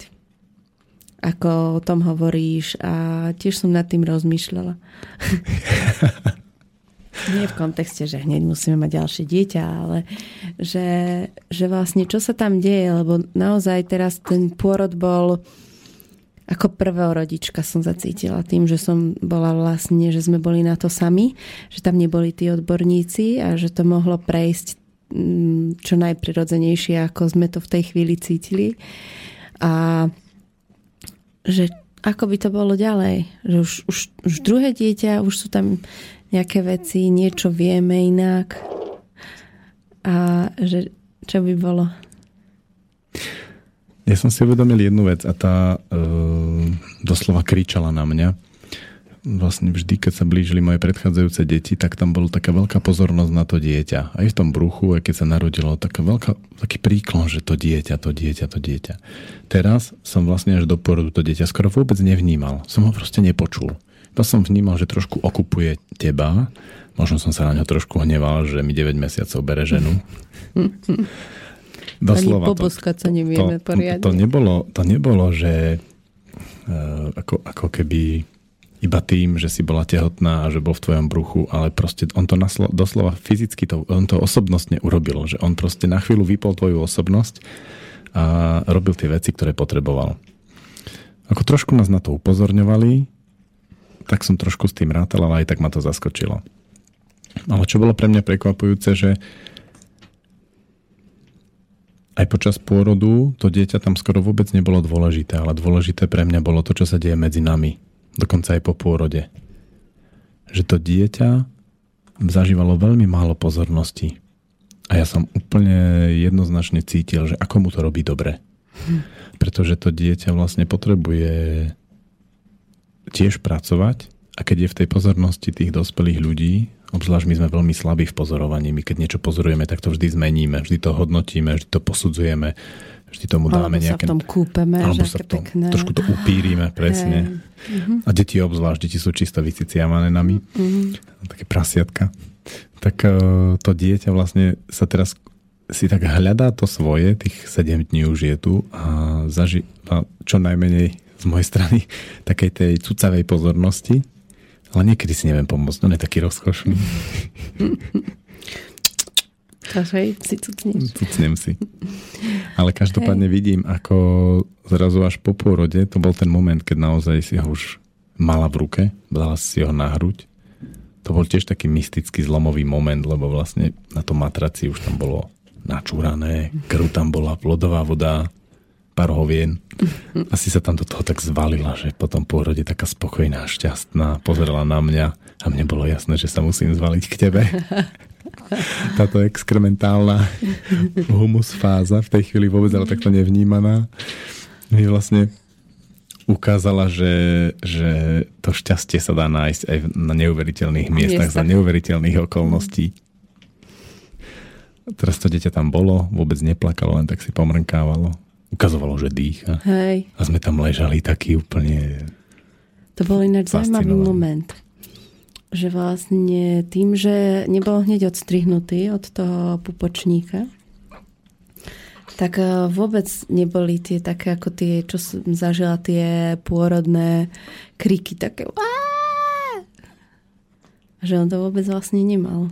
Ako o tom hovoríš a tiež som nad tým rozmýšľala. Nie v kontexte, že hneď musíme mať ďalšie dieťa, ale že vlastne čo sa tam deje, lebo naozaj teraz ten pôrod bol ako prvorodička som zacítila tým, že som bola vlastne, že sme boli na to sami, že tam neboli tí odborníci a že to mohlo prejsť čo najprirodzenejšie, ako sme to v tej chvíli cítili. A že ako by to bolo ďalej. Že už druhé dieťa, už sú tam nejaké veci, niečo vieme inak. A že čo by bolo? Ja som si uvedomil jednu vec a tá doslova kričala na mňa. Vlastne vždy, keď sa blížili moje predchádzajúce deti, tak tam bola taká veľká pozornosť na to dieťa. Aj v tom bruchu, aj keď sa narodilo, taký príklon, že to dieťa. Teraz som vlastne až do pôrodu to dieťa skoro vôbec nevnímal. Som ho proste nepočul. Iba som vnímal, že trošku okupuje teba. Možno som sa na ňo trošku hneval, že mi 9 mesiacov bere ženu. Doslova, ani poboskať sa nevieme poriadne. To nebolo, že ako keby iba tým, že si bola tehotná a že bol v tvojom bruchu, ale proste on to doslova fyzicky, on to osobnostne urobil, že on proste na chvíľu vypol tvoju osobnosť a robil tie veci, ktoré potreboval. Ako trošku nás na to upozorňovali, tak som trošku s tým rátal, ale aj tak ma to zaskočilo. Ale čo bolo pre mňa prekvapujúce, že aj počas pôrodu to dieťa tam skoro vôbec nebolo dôležité, ale dôležité pre mňa bolo to, čo sa deje medzi nami. Dokonca aj po pôrode. Že to dieťa zažívalo veľmi málo pozornosti. A ja som úplne jednoznačne cítil, že ako mu to robí dobre. Pretože to dieťa vlastne potrebuje tiež pracovať a keď je v tej pozornosti tých dospelých ľudí, obzvlášť my sme veľmi slabí v pozorovaní, my keď niečo pozorujeme, tak to vždy zmeníme, vždy to hodnotíme, vždy to posudzujeme, vždy tomu dáme nejaké... Alebo sa v tom kúpeme, že aké pekné. Trošku to upírime, presne. Hey. A deti obzvlášť, deti sú čisto vyciciavané nami. Také prasiatka. Tak to dieťa vlastne sa teraz si tak hľadá to svoje, tých 7 dní už je tu a zažíva čo najmenej z mojej strany takej tej cucavej pozornosti, ale niekedy si neviem pomôcť, on je taký rozkošný. Hej, si cucneš. Cucnem si. Ale každopádne vidím, ako zrazu až po pôrode, to bol ten moment, keď naozaj si ho už mala v ruke, dala si ho na hruď. To bol tiež taký mystický zlomový moment, lebo vlastne na tom matraci už tam bolo načúrané, krv tam bola, plodová voda, pár hovien. Asi sa tam do toho tak zvalila, že po tom pôrode taká spokojná, šťastná, pozerala na mňa a mne bolo jasné, že sa musím zvaliť k tebe. Táto exkrementálna humus fáza v tej chvíli vôbec, ale takto nevnímaná, mi vlastne ukázala, že to šťastie sa dá nájsť aj na neuveriteľných miestach, za neuveriteľných okolností. Teraz to dieťa tam bolo, vôbec neplakalo, len tak si pomrnkávalo. Ukazovalo, že dýcha. Hej. A sme tam ležali taký úplne... To bol ináč zaujímavý moment. Že vlastne tým, že nebol hneď odstrihnutý od toho pupočníka, tak vôbec neboli tie také, ako tie, čo som zažila, tie pôrodné kriky, také Aaah! Že on to vôbec vlastne nemal.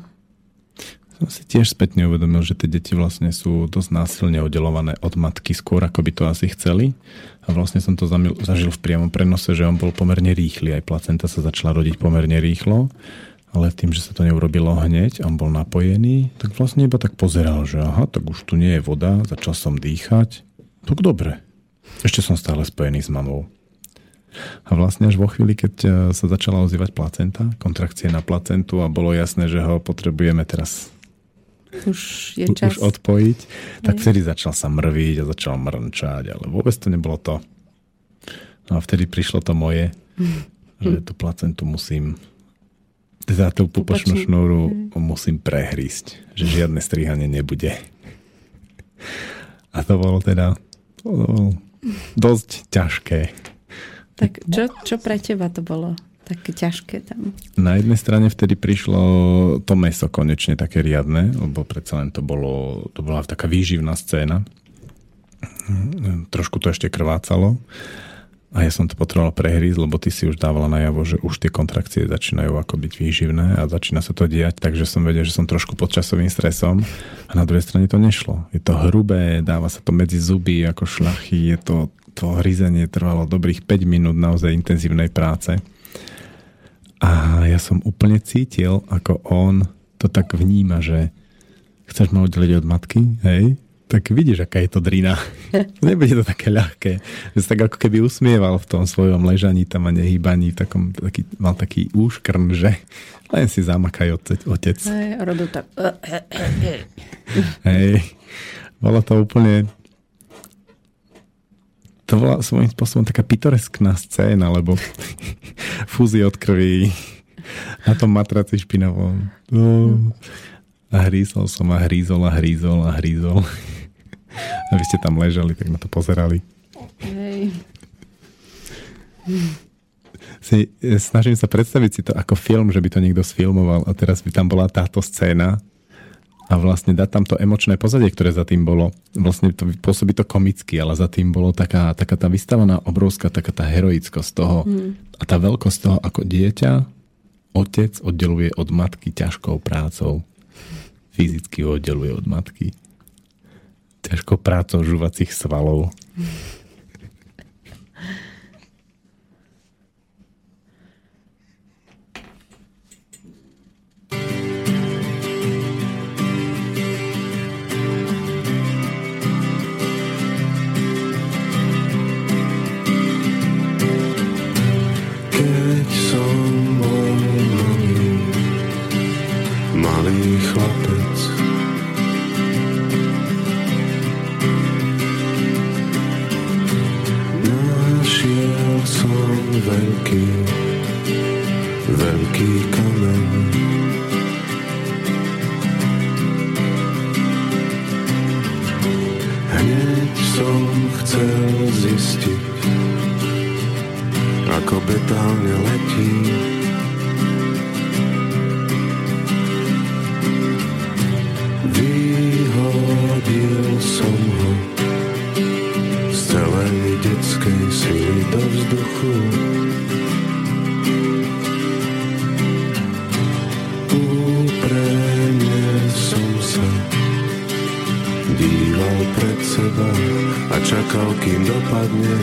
Som si tiež spätne uvedomil, že tie deti vlastne sú dosť násilne oddelované od matky skôr, ako by to asi chceli. A vlastne som to zažil v priamom prenose, že on bol pomerne rýchly. Aj placenta sa začala rodiť pomerne rýchlo, ale tým, že sa to neurobilo hneď, on bol napojený, tak vlastne iba tak pozeral, že aha, tak už tu nie je voda, začal som dýchať. Tak dobre. Ešte som stále spojený s mamou. A vlastne až vo chvíli, keď sa začala ozývať placenta, kontrakcie na placentu a bolo jasné, že ho potrebujeme teraz už je čas. Už odpojiť. Tak vtedy začal sa mrviť a začal mrnčať, ale vôbec to nebolo to. No a vtedy prišlo to moje, že tú placentu musím, teda tú pupočnú šnúru musím prehrísť, že žiadne strihanie nebude. A to bolo teda dosť ťažké. Tak čo pre teba to bolo? Také ťažké tam. Na jednej strane vtedy prišlo to mäso konečne také riadne, lebo predsa len to bola taká výživná scéna. Trošku to ešte krvácalo a ja som to potreboval prehrísť, lebo ty si už dávala najavo, že už tie kontrakcie začínajú ako byť výživné a začína sa to diať, takže som vedel, že som trošku pod časovým stresom a na druhej strane to nešlo. Je to hrubé, dáva sa to medzi zuby ako šlachy, to hryzenie trvalo dobrých 5 minút naozaj intenzívnej práce. A ja som úplne cítil, ako on to tak vníma, že chceš ma oddeliť od matky, hej? Tak vidíš, aká je to drina. Nebude to také ľahké. Že sa tak ako keby usmieval v tom svojom ležaní tam a nehýbaní. Mal taký úškrn, že len si zamakaj otec. Hej, rodu tak. Hej. Bolo to úplne... To bola svojím spôsobom taká pitoreskná scéna, lebo fúzie od krvi na tom matraci špinavom. A hrízol som a hrízol. A vy ste tam ležali, tak na to pozerali. Hej. Snažím sa predstaviť si to ako film, že by to niekto sfilmoval a teraz by tam bola táto scéna a vlastne dať tam to emočné pozadie, ktoré za tým bolo. Vlastne to pôsobí to komicky, ale za tým bolo taká tá vystavaná obrovská, taká tá heroickosť toho a tá veľkosť toho, ako dieťa otec oddeluje od matky ťažkou prácou. Fyzicky ho oddeluje od matky. Ťažkou prácou žuvacích svalov. Chlapec, našiel som veľký kamen. Hneď som chcel zistiť, ako betálne letí. Vyhodil som ho z celej detskej sily do vzduchu. Upremil som sa dýchal pred seba a čakal, kým dopadne.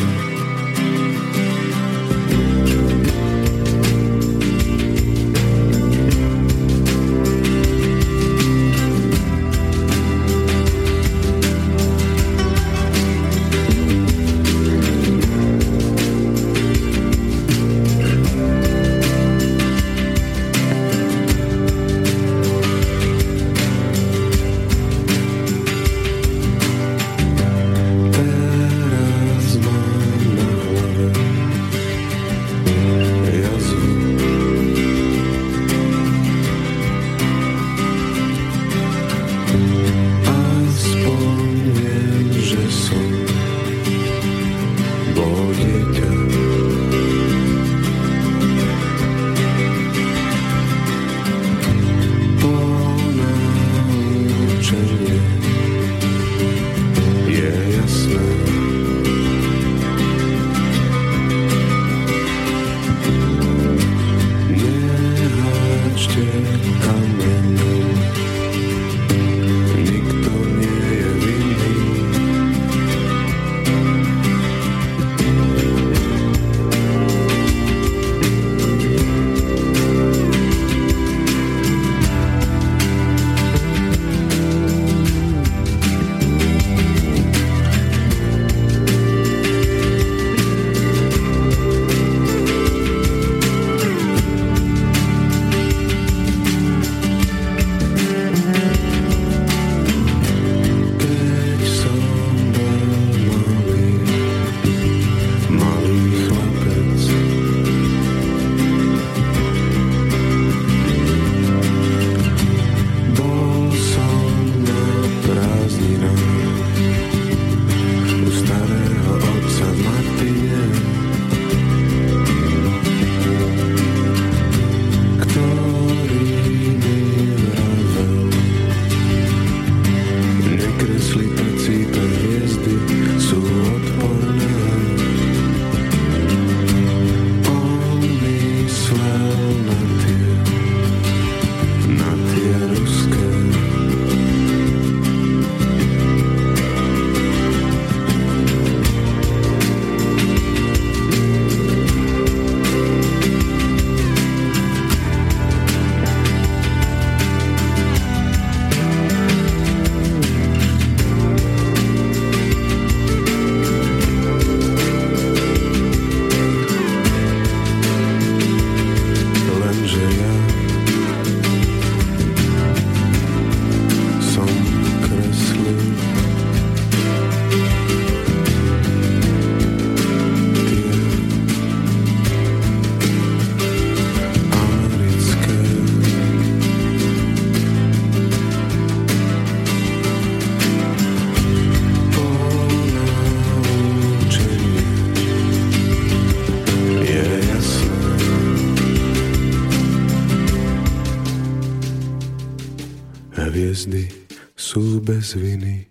Hviezdy sú bez viny.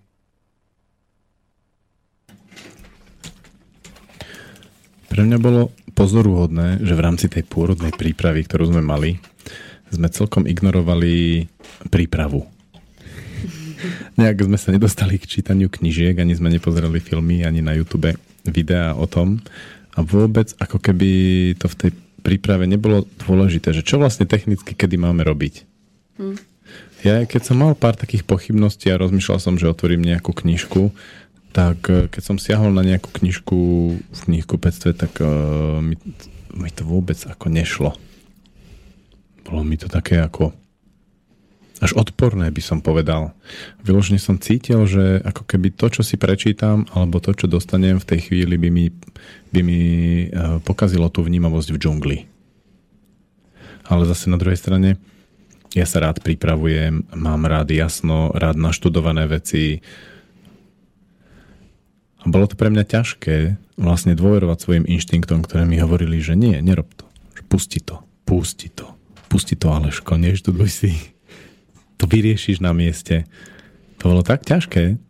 Pre mňa bolo pozoruhodné, že v rámci tej pôrodnej prípravy, ktorú sme mali, sme celkom ignorovali prípravu. Nejak sme sa nedostali k čítaniu knižiek, ani sme nepozerali filmy, ani na YouTube videá o tom. A vôbec ako keby to v tej príprave nebolo dôležité, že čo vlastne technicky kedy máme robiť. Ja keď som mal pár takých pochybností a rozmýšľal som, že otvorím nejakú knižku, tak keď som siahol na nejakú knižku v knihkupectve, tak mi to vôbec ako nešlo. Bolo mi to také ako až odporné, by som povedal. Vyložne som cítil, že ako keby to, čo si prečítam, alebo to, čo dostanem v tej chvíli, by mi pokazilo tú vnímavosť v džungli. Ale zase na druhej strane ja sa rád pripravujem, mám rád jasno, rád naštudované veci. A bolo to pre mňa ťažké vlastne dôverovať svojim inštinktom, ktoré mi hovorili, že nie, nerob to. Pusti to, Aleško, neštuduj si. To vyriešiš na mieste. To bolo tak ťažké.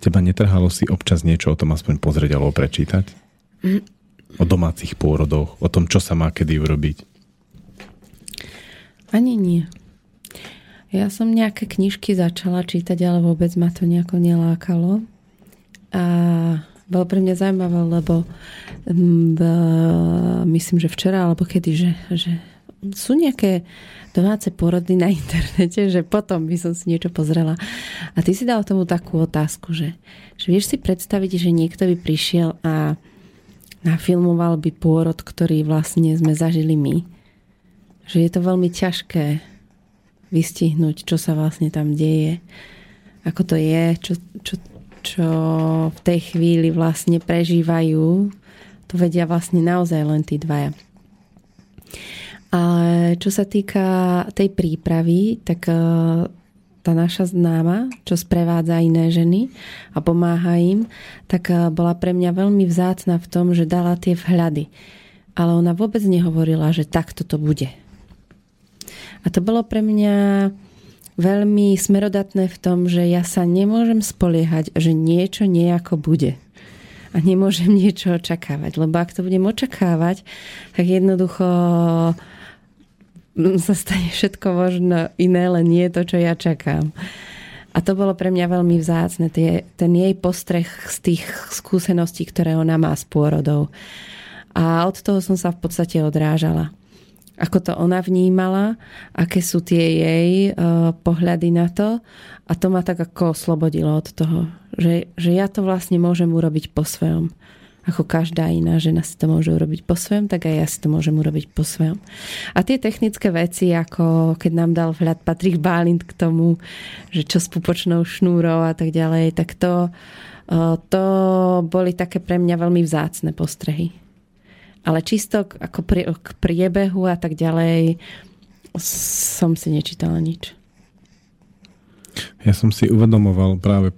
Teba netrhalo si občas niečo o tom aspoň pozrieť alebo prečítať? O domácich pôrodoch, o tom, čo sa má kedy urobiť. Ani nie. Ja som nejaké knižky začala čítať, ale vôbec ma to nejako nelákalo. A bolo pre mňa zaujímavé, lebo myslím, že včera alebo kedy, že sú nejaké domáce porody na internete, že potom by som si niečo pozrela. A ty si dal tomu takú otázku, že vieš si predstaviť, že niekto by prišiel a nafilmoval by pôrod, ktorý vlastne sme zažili my. Že je to veľmi ťažké vystihnúť, čo sa vlastne tam deje. Ako to je, čo v tej chvíli vlastne prežívajú, to vedia vlastne naozaj len tí dvaja. Ale čo sa týka tej prípravy, tak tá naša známa, čo sprevádza iné ženy a pomáha im, tak bola pre mňa veľmi vzácna v tom, že dala tie vhľady. Ale ona vôbec nehovorila, že takto to bude. A to bolo pre mňa veľmi smerodatné v tom, že ja sa nemôžem spoliehať, že niečo nejako bude. A nemôžem niečo očakávať. Lebo ak to budem očakávať, tak jednoducho sa stane všetko možno iné, len nie to, čo ja čakám. A to bolo pre mňa veľmi vzácne. Ten jej postreh z tých skúseností, ktoré ona má s pôrodou. A od toho som sa v podstate odrážala. Ako to ona vnímala, aké sú tie jej pohľady na to, a to ma tak ako oslobodilo od toho, že ja to vlastne môžem urobiť po svojom. Ako každá iná žena si to môže urobiť po svojom, tak aj ja si to môžem urobiť po svojom. A tie technické veci, ako keď nám dal vhľad Patrik Balint k tomu, že čo s pupočnou šnúrou a tak ďalej, tak to boli také pre mňa veľmi vzácne postrehy. Ale čisto ako k priebehu a tak ďalej som si nečítala nič. Ja som si uvedomoval práve,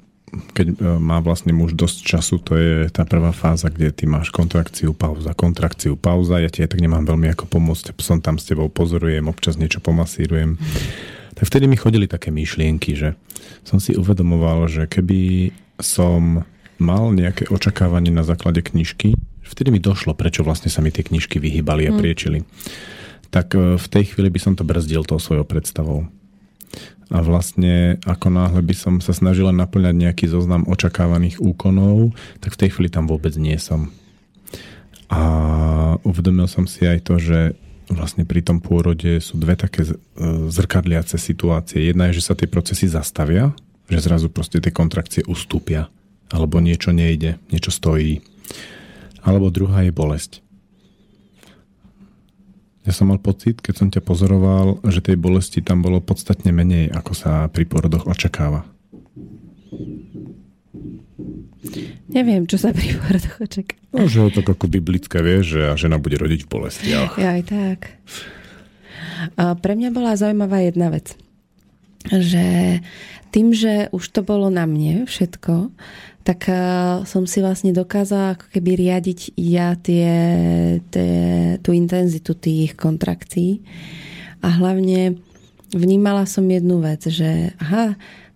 keď má vlastne muž dosť času, to je tá prvá fáza, kde ty máš kontrakciu, pauza, ja ti tak nemám veľmi ako pomôcť, som tam s tebou, pozorujem, občas niečo pomasírujem. Tak vtedy mi chodili také myšlienky, že som si uvedomoval, že keby som mal nejaké očakávanie na základe knižky, vtedy mi došlo, prečo vlastne sa mi tie knižky vyhýbali a priečili. Tak v tej chvíli by som to brzdil tou svojou predstavou. A vlastne ako náhle by som sa snažila naplňať nejaký zoznam očakávaných úkonov, tak v tej chvíli tam vôbec nie som. A uvedomil som si aj to, že vlastne pri tom pôrode sú dve také zrkadliace situácie. Jedna je, že sa tie procesy zastavia, že zrazu proste tie kontrakcie ustúpia. Alebo niečo nejde, niečo stojí. Alebo druhá je bolesť. Ja som mal pocit, keď som ťa pozoroval, že tej bolesti tam bolo podstatne menej, ako sa pri pôrodoch očakáva. Neviem, čo sa pri pôrodoch očakáva. No, že to ako biblické, vieš, že žena bude rodiť v bolestiach. Aj tak. A pre mňa bola zaujímavá jedna vec. Že tým, že už to bolo na mne všetko, tak som si vlastne dokázala ako keby riadiť ja tú intenzitu tých kontrakcií. A hlavne vnímala som jednu vec, že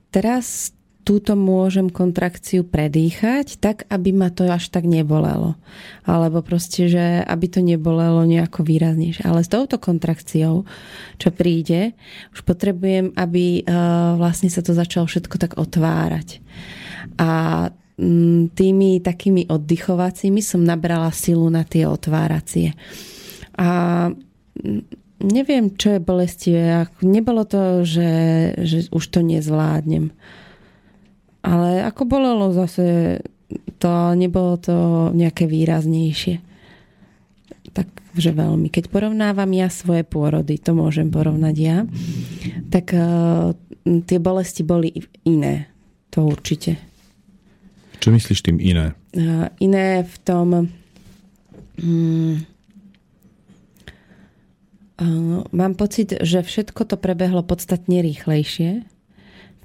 teraz túto môžem kontrakciu predýchať tak, aby ma to až tak nebolelo. Alebo proste, že aby to nebolelo nejako výraznejšie. Ale s touto kontrakciou, čo príde, už potrebujem, aby vlastne sa to začalo všetko tak otvárať. A tými takými oddychovacími som nabrala silu na tie otváracie. A neviem, čo je bolestivé. Nebolo to, že už to nezvládnem. Ale ako bolelo zase, to nebolo to nejaké výraznejšie. Takže veľmi. Keď porovnávam ja svoje pôrody, to môžem porovnať ja, tak tie bolesti boli iné. To určite. Čo myslíš tým iné? Iné v tom... mám pocit, že všetko to prebehlo podstatne rýchlejšie.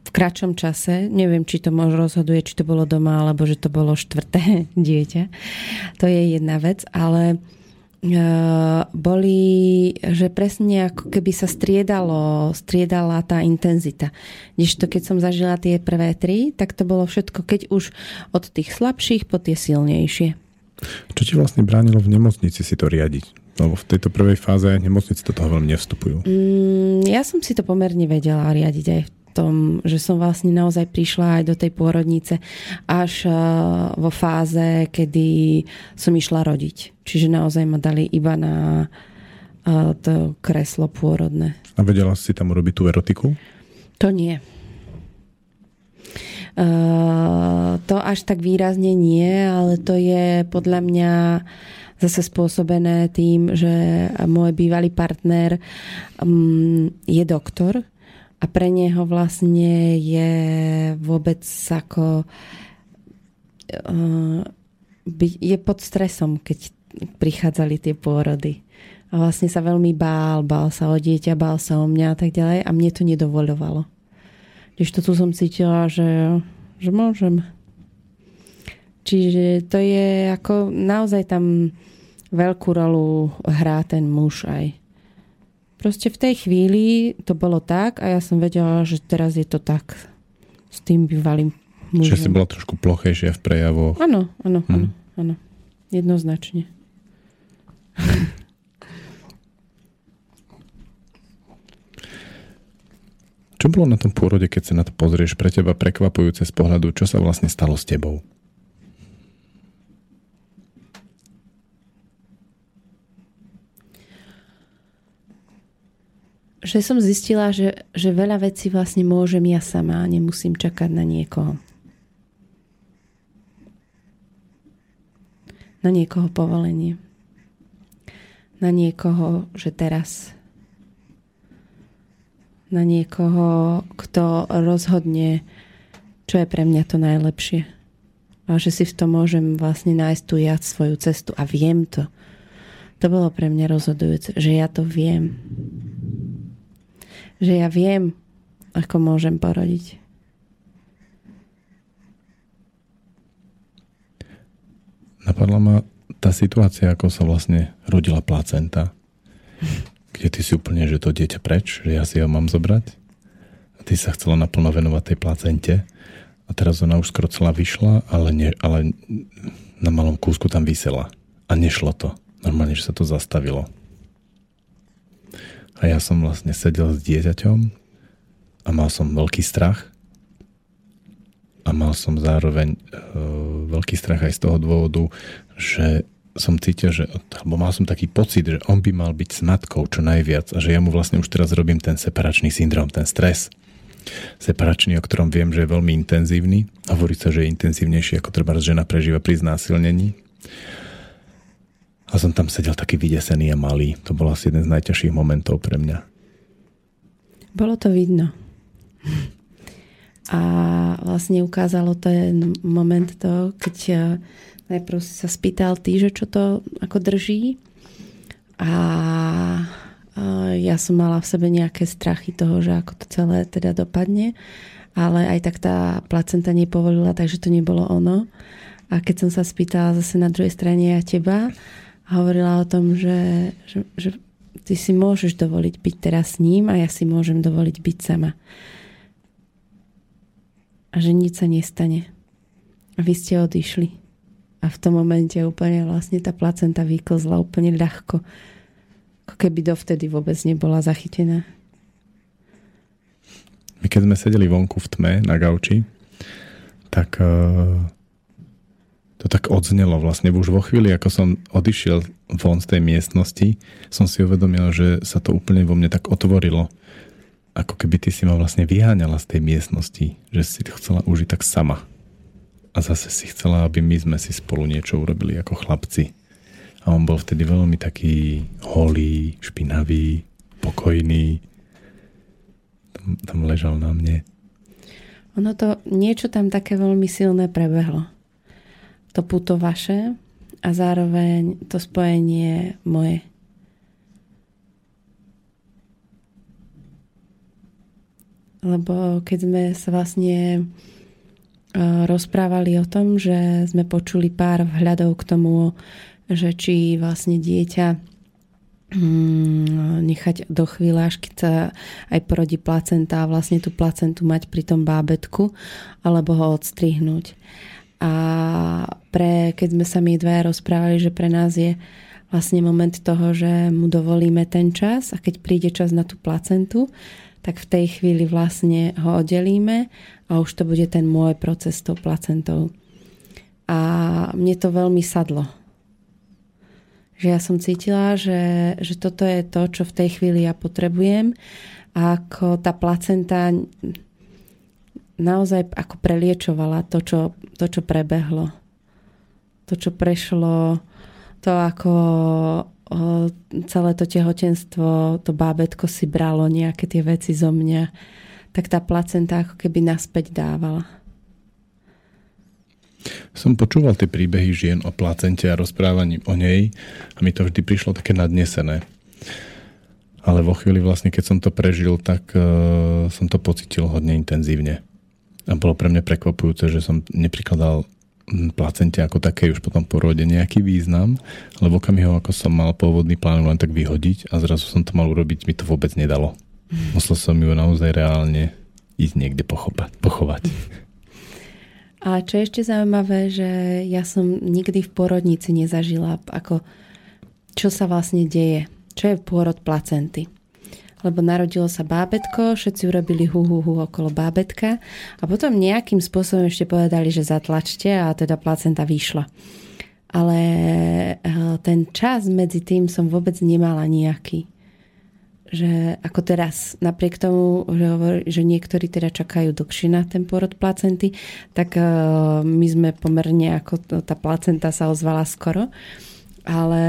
V kratšom čase. Neviem, či to muž rozhoduje, či to bolo doma, alebo že to bolo štvrté dieťa. To je jedna vec, ale boli, že presne ako keby sa striedala tá intenzita. Kdežto keď som zažila tie prvé tri, tak to bolo všetko, keď už od tých slabších po tie silnejšie. Čo ti vlastne bránilo v nemocnici si to riadiť? Alebo v tejto prvej fáze nemocnice do toho veľmi nevstupujú. Ja som si to pomerne vedela riadiť aj v tom, že som vlastne naozaj prišla aj do tej pôrodnice až vo fáze, kedy som išla rodiť. Čiže naozaj ma dali iba na to kreslo pôrodné. A vedela si tam urobiť tú erotiku? To nie. To až tak výrazne nie, ale to je podľa mňa zase spôsobené tým, že môj bývalý partner je doktor a pre neho vlastne je vôbec ako je pod stresom, keď prichádzali tie pôrody. A vlastne sa veľmi bál sa o dieťa, bál sa o mňa a tak ďalej a mne to nedovoľovalo. Když to tu som cítila, že môžem. Čiže to je ako naozaj tam veľkú rolu hrá ten muž aj. Proste v tej chvíli to bolo tak a ja som vedela, že teraz je to tak s tým bývalým mužom. Čiže si bola trošku plochejšia v prejavoch. Áno. Jednoznačne. Čo bolo na tom pôrode, keď sa na to pozrieš, pre teba prekvapujúce z pohľadu, čo sa vlastne stalo s tebou? Že som zistila, že veľa vecí vlastne môžem ja sama a nemusím čakať na niekoho. Na niekoho povolenie. Na niekoho, že teraz. Na niekoho, kto rozhodne, čo je pre mňa to najlepšie. A že si v tom môžem vlastne nájsť tú ja svoju cestu a viem to. To bolo pre mňa rozhodujúce, že ja to viem. Že ja viem, ako môžem porodiť. Napadla ma tá situácia, ako sa vlastne rodila placenta, kde ty si úplne, že to dieťa preč, že ja si ho mám zobrať a ty sa chcela naplno venovať tej placente a teraz ona už skoro celá vyšla, ale na malom kúsku tam visela a nešlo to. Normálne, že sa to zastavilo. A ja som vlastne sedel s dieťaťom a mal som veľký strach. A mal som zároveň veľký strach aj z toho dôvodu, že som cítil, alebo mal som taký pocit, že on by mal byť s matkou čo najviac a že ja mu vlastne už teraz robím ten separačný syndrom, ten stres. Separačný, o ktorom viem, že je veľmi intenzívny. Hovorí sa, že je intenzívnejší, ako treba žena prežíva pri znásilnení. A som tam sedel taký vydesený a malý. To bol asi jeden z najťažších momentov pre mňa. Bolo to vidno. A vlastne ukázalo ten moment to, keď najprv si sa spýtal ty, že čo to ako drží. A ja som mala v sebe nejaké strachy toho, že ako to celé teda dopadne. Ale aj tak tá placenta nepovolila, takže to nebolo ono. A keď som sa spýtala zase na druhej strane ja teba a hovorila o tom, že ty si môžeš dovoliť byť teraz s ním a ja si môžem dovoliť byť sama. A že nič sa nestane. A vy ste odišli. A v tom momente úplne vlastne tá placenta vyklzla úplne ľahko. Ako keby dovtedy vôbec nebola zachytená. My keď sme sedeli vonku v tme na gauči, tak to tak odznelo vlastne. Už vo chvíli, ako som odišiel von z tej miestnosti, som si uvedomil, že sa to úplne vo mne tak otvorilo. Ako keby ty si ma vlastne vyháňala z tej miestnosti. Že si to chcela užiť tak sama. A zase si chcela, aby my sme si spolu niečo urobili ako chlapci. A on bol vtedy veľmi taký holý, špinavý, pokojný. Tam ležal na mne. Ono to, niečo tam také veľmi silné prebehlo. To puto vaše a zároveň to spojenie moje. Lebo keď sme sa vlastne rozprávali o tom, že sme počuli pár vhľadov k tomu, že či vlastne dieťa nechať do chvíle, až keď sa aj porodí placenta a vlastne tú placentu mať pri tom bábätku alebo ho odstrihnúť. A keď sme sa my dvaja rozprávali, že pre nás je vlastne moment toho, že mu dovolíme ten čas a keď príde čas na tú placentu, tak v tej chvíli vlastne ho oddelíme a už to bude ten môj proces s tou placentou. A mne to veľmi sadlo. Že ja som cítila, že toto je to, čo v tej chvíli ja potrebujem. A ako tá placenta naozaj ako preliečovala to, čo prebehlo. To, čo prešlo, to ako celé to tehotenstvo, to bábätko si bralo nejaké tie veci zo mňa, tak tá placenta ako keby naspäť dávala. Som počúval tie príbehy žien o placente a rozprávaní o nej a mi to vždy prišlo také nadnesené. Ale vo chvíli vlastne, keď som to prežil, tak som to pocítil hodne intenzívne. A bolo pre mňa prekvapujúce, že som neprikladal placente ako také už potom po rode nejaký význam, lebo okamihu, ako som mal pôvodný plán len tak vyhodiť a zrazu som to mal urobiť, mi to vôbec nedalo. Musel som ju naozaj reálne ísť niekde pochovať. A čo je ešte zaujímavé, že ja som nikdy v pôrodnici nezažila, ako čo sa vlastne deje, čo je pôrod placenty. Lebo narodilo sa bábätko, všetci urobili hu okolo bábätka a potom nejakým spôsobom ešte povedali, že zatlačte a teda placenta vyšla. Ale ten čas medzi tým som vôbec nemala nejaký. Že ako teraz, napriek tomu, že niektorí teda čakajú dlhšie na ten pôrod placenty, tak my sme pomerne, ako tá placenta sa ozvala skoro, ale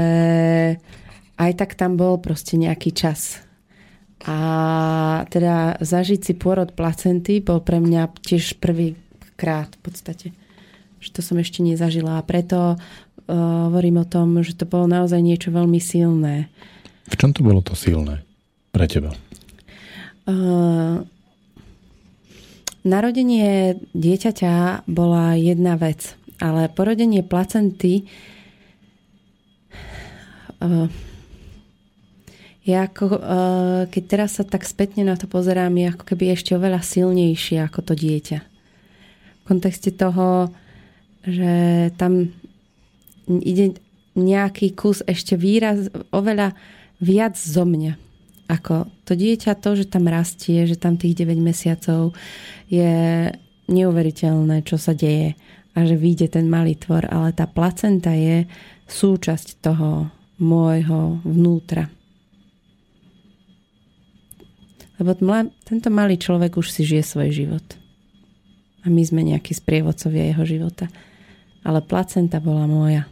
aj tak tam bol proste nejaký čas. A teda zažiť si pôrod placenty bol pre mňa tiež prvýkrát v podstate, že to som ešte nezažila a preto hovorím o tom, že to bolo naozaj niečo veľmi silné. V čom to bolo to silné pre teba? Narodenie dieťaťa bola jedna vec, ale porodenie placenty keď teraz sa tak spätne na to pozerám, je ako keby ešte oveľa silnejšie ako to dieťa. V kontexte toho, že tam ide nejaký kus ešte oveľa viac zo mňa. Ako to dieťa, to, že tam rastie, že tam tých 9 mesiacov je neuveriteľné, čo sa deje a že vyjde ten malý tvor, ale tá placenta je súčasť toho môjho vnútra. Lebo tento malý človek už si žije svoj život. A my sme nejakí sprievodcovia jeho života. Ale placenta bola moja.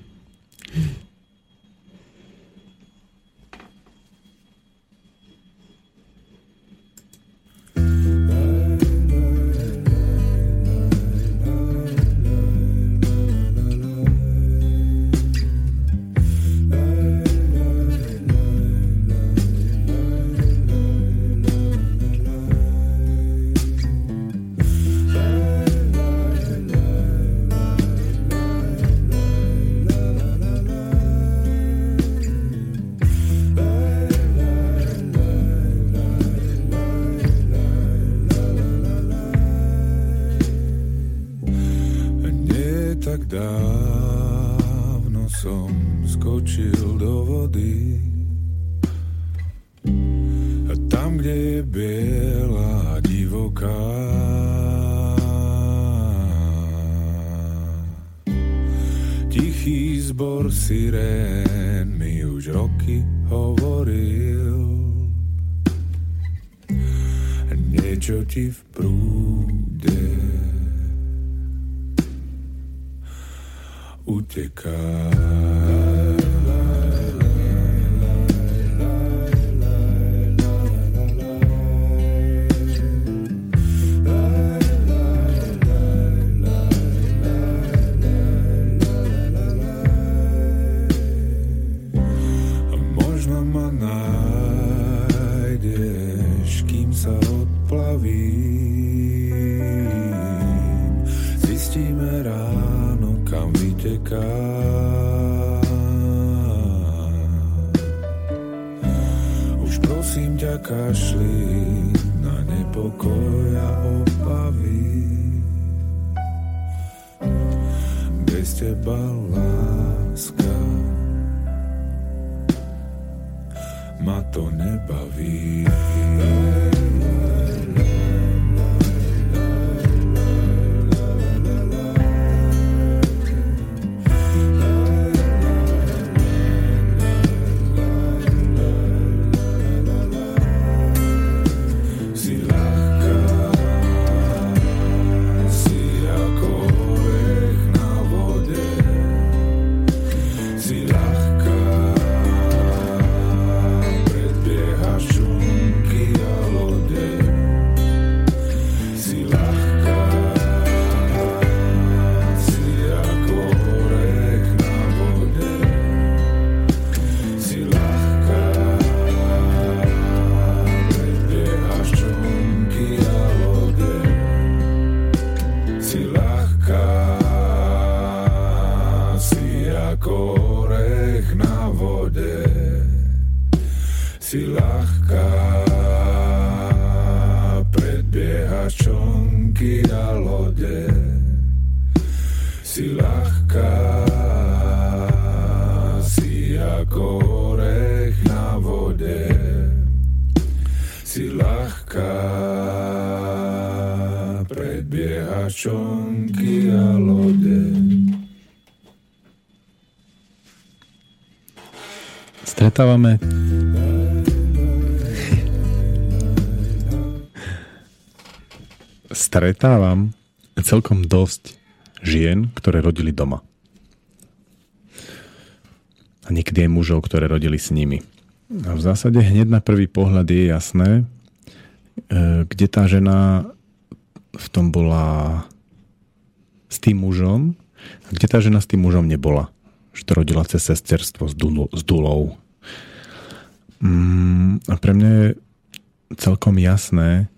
Dávno som skočil do vody a tam, kde je biela divoká, tichý zbor sirén mi už roky hovoril. Niečo ti v prúde uteká. Už prosím ťa, kašli na nepokoj a obavy. Bez teba láska ma to nebaví. Stretávame stretávam celkom dosť žien, ktoré rodili doma. A niekedy aj mužov, ktoré rodili s nimi. A v zásade hneď na prvý pohľad je jasné, kde tá žena v tom bola s tým mužom a kde tá žena s tým mužom nebola. Že to rodila cez sesterstvo s dulou. A pre mňa je celkom jasné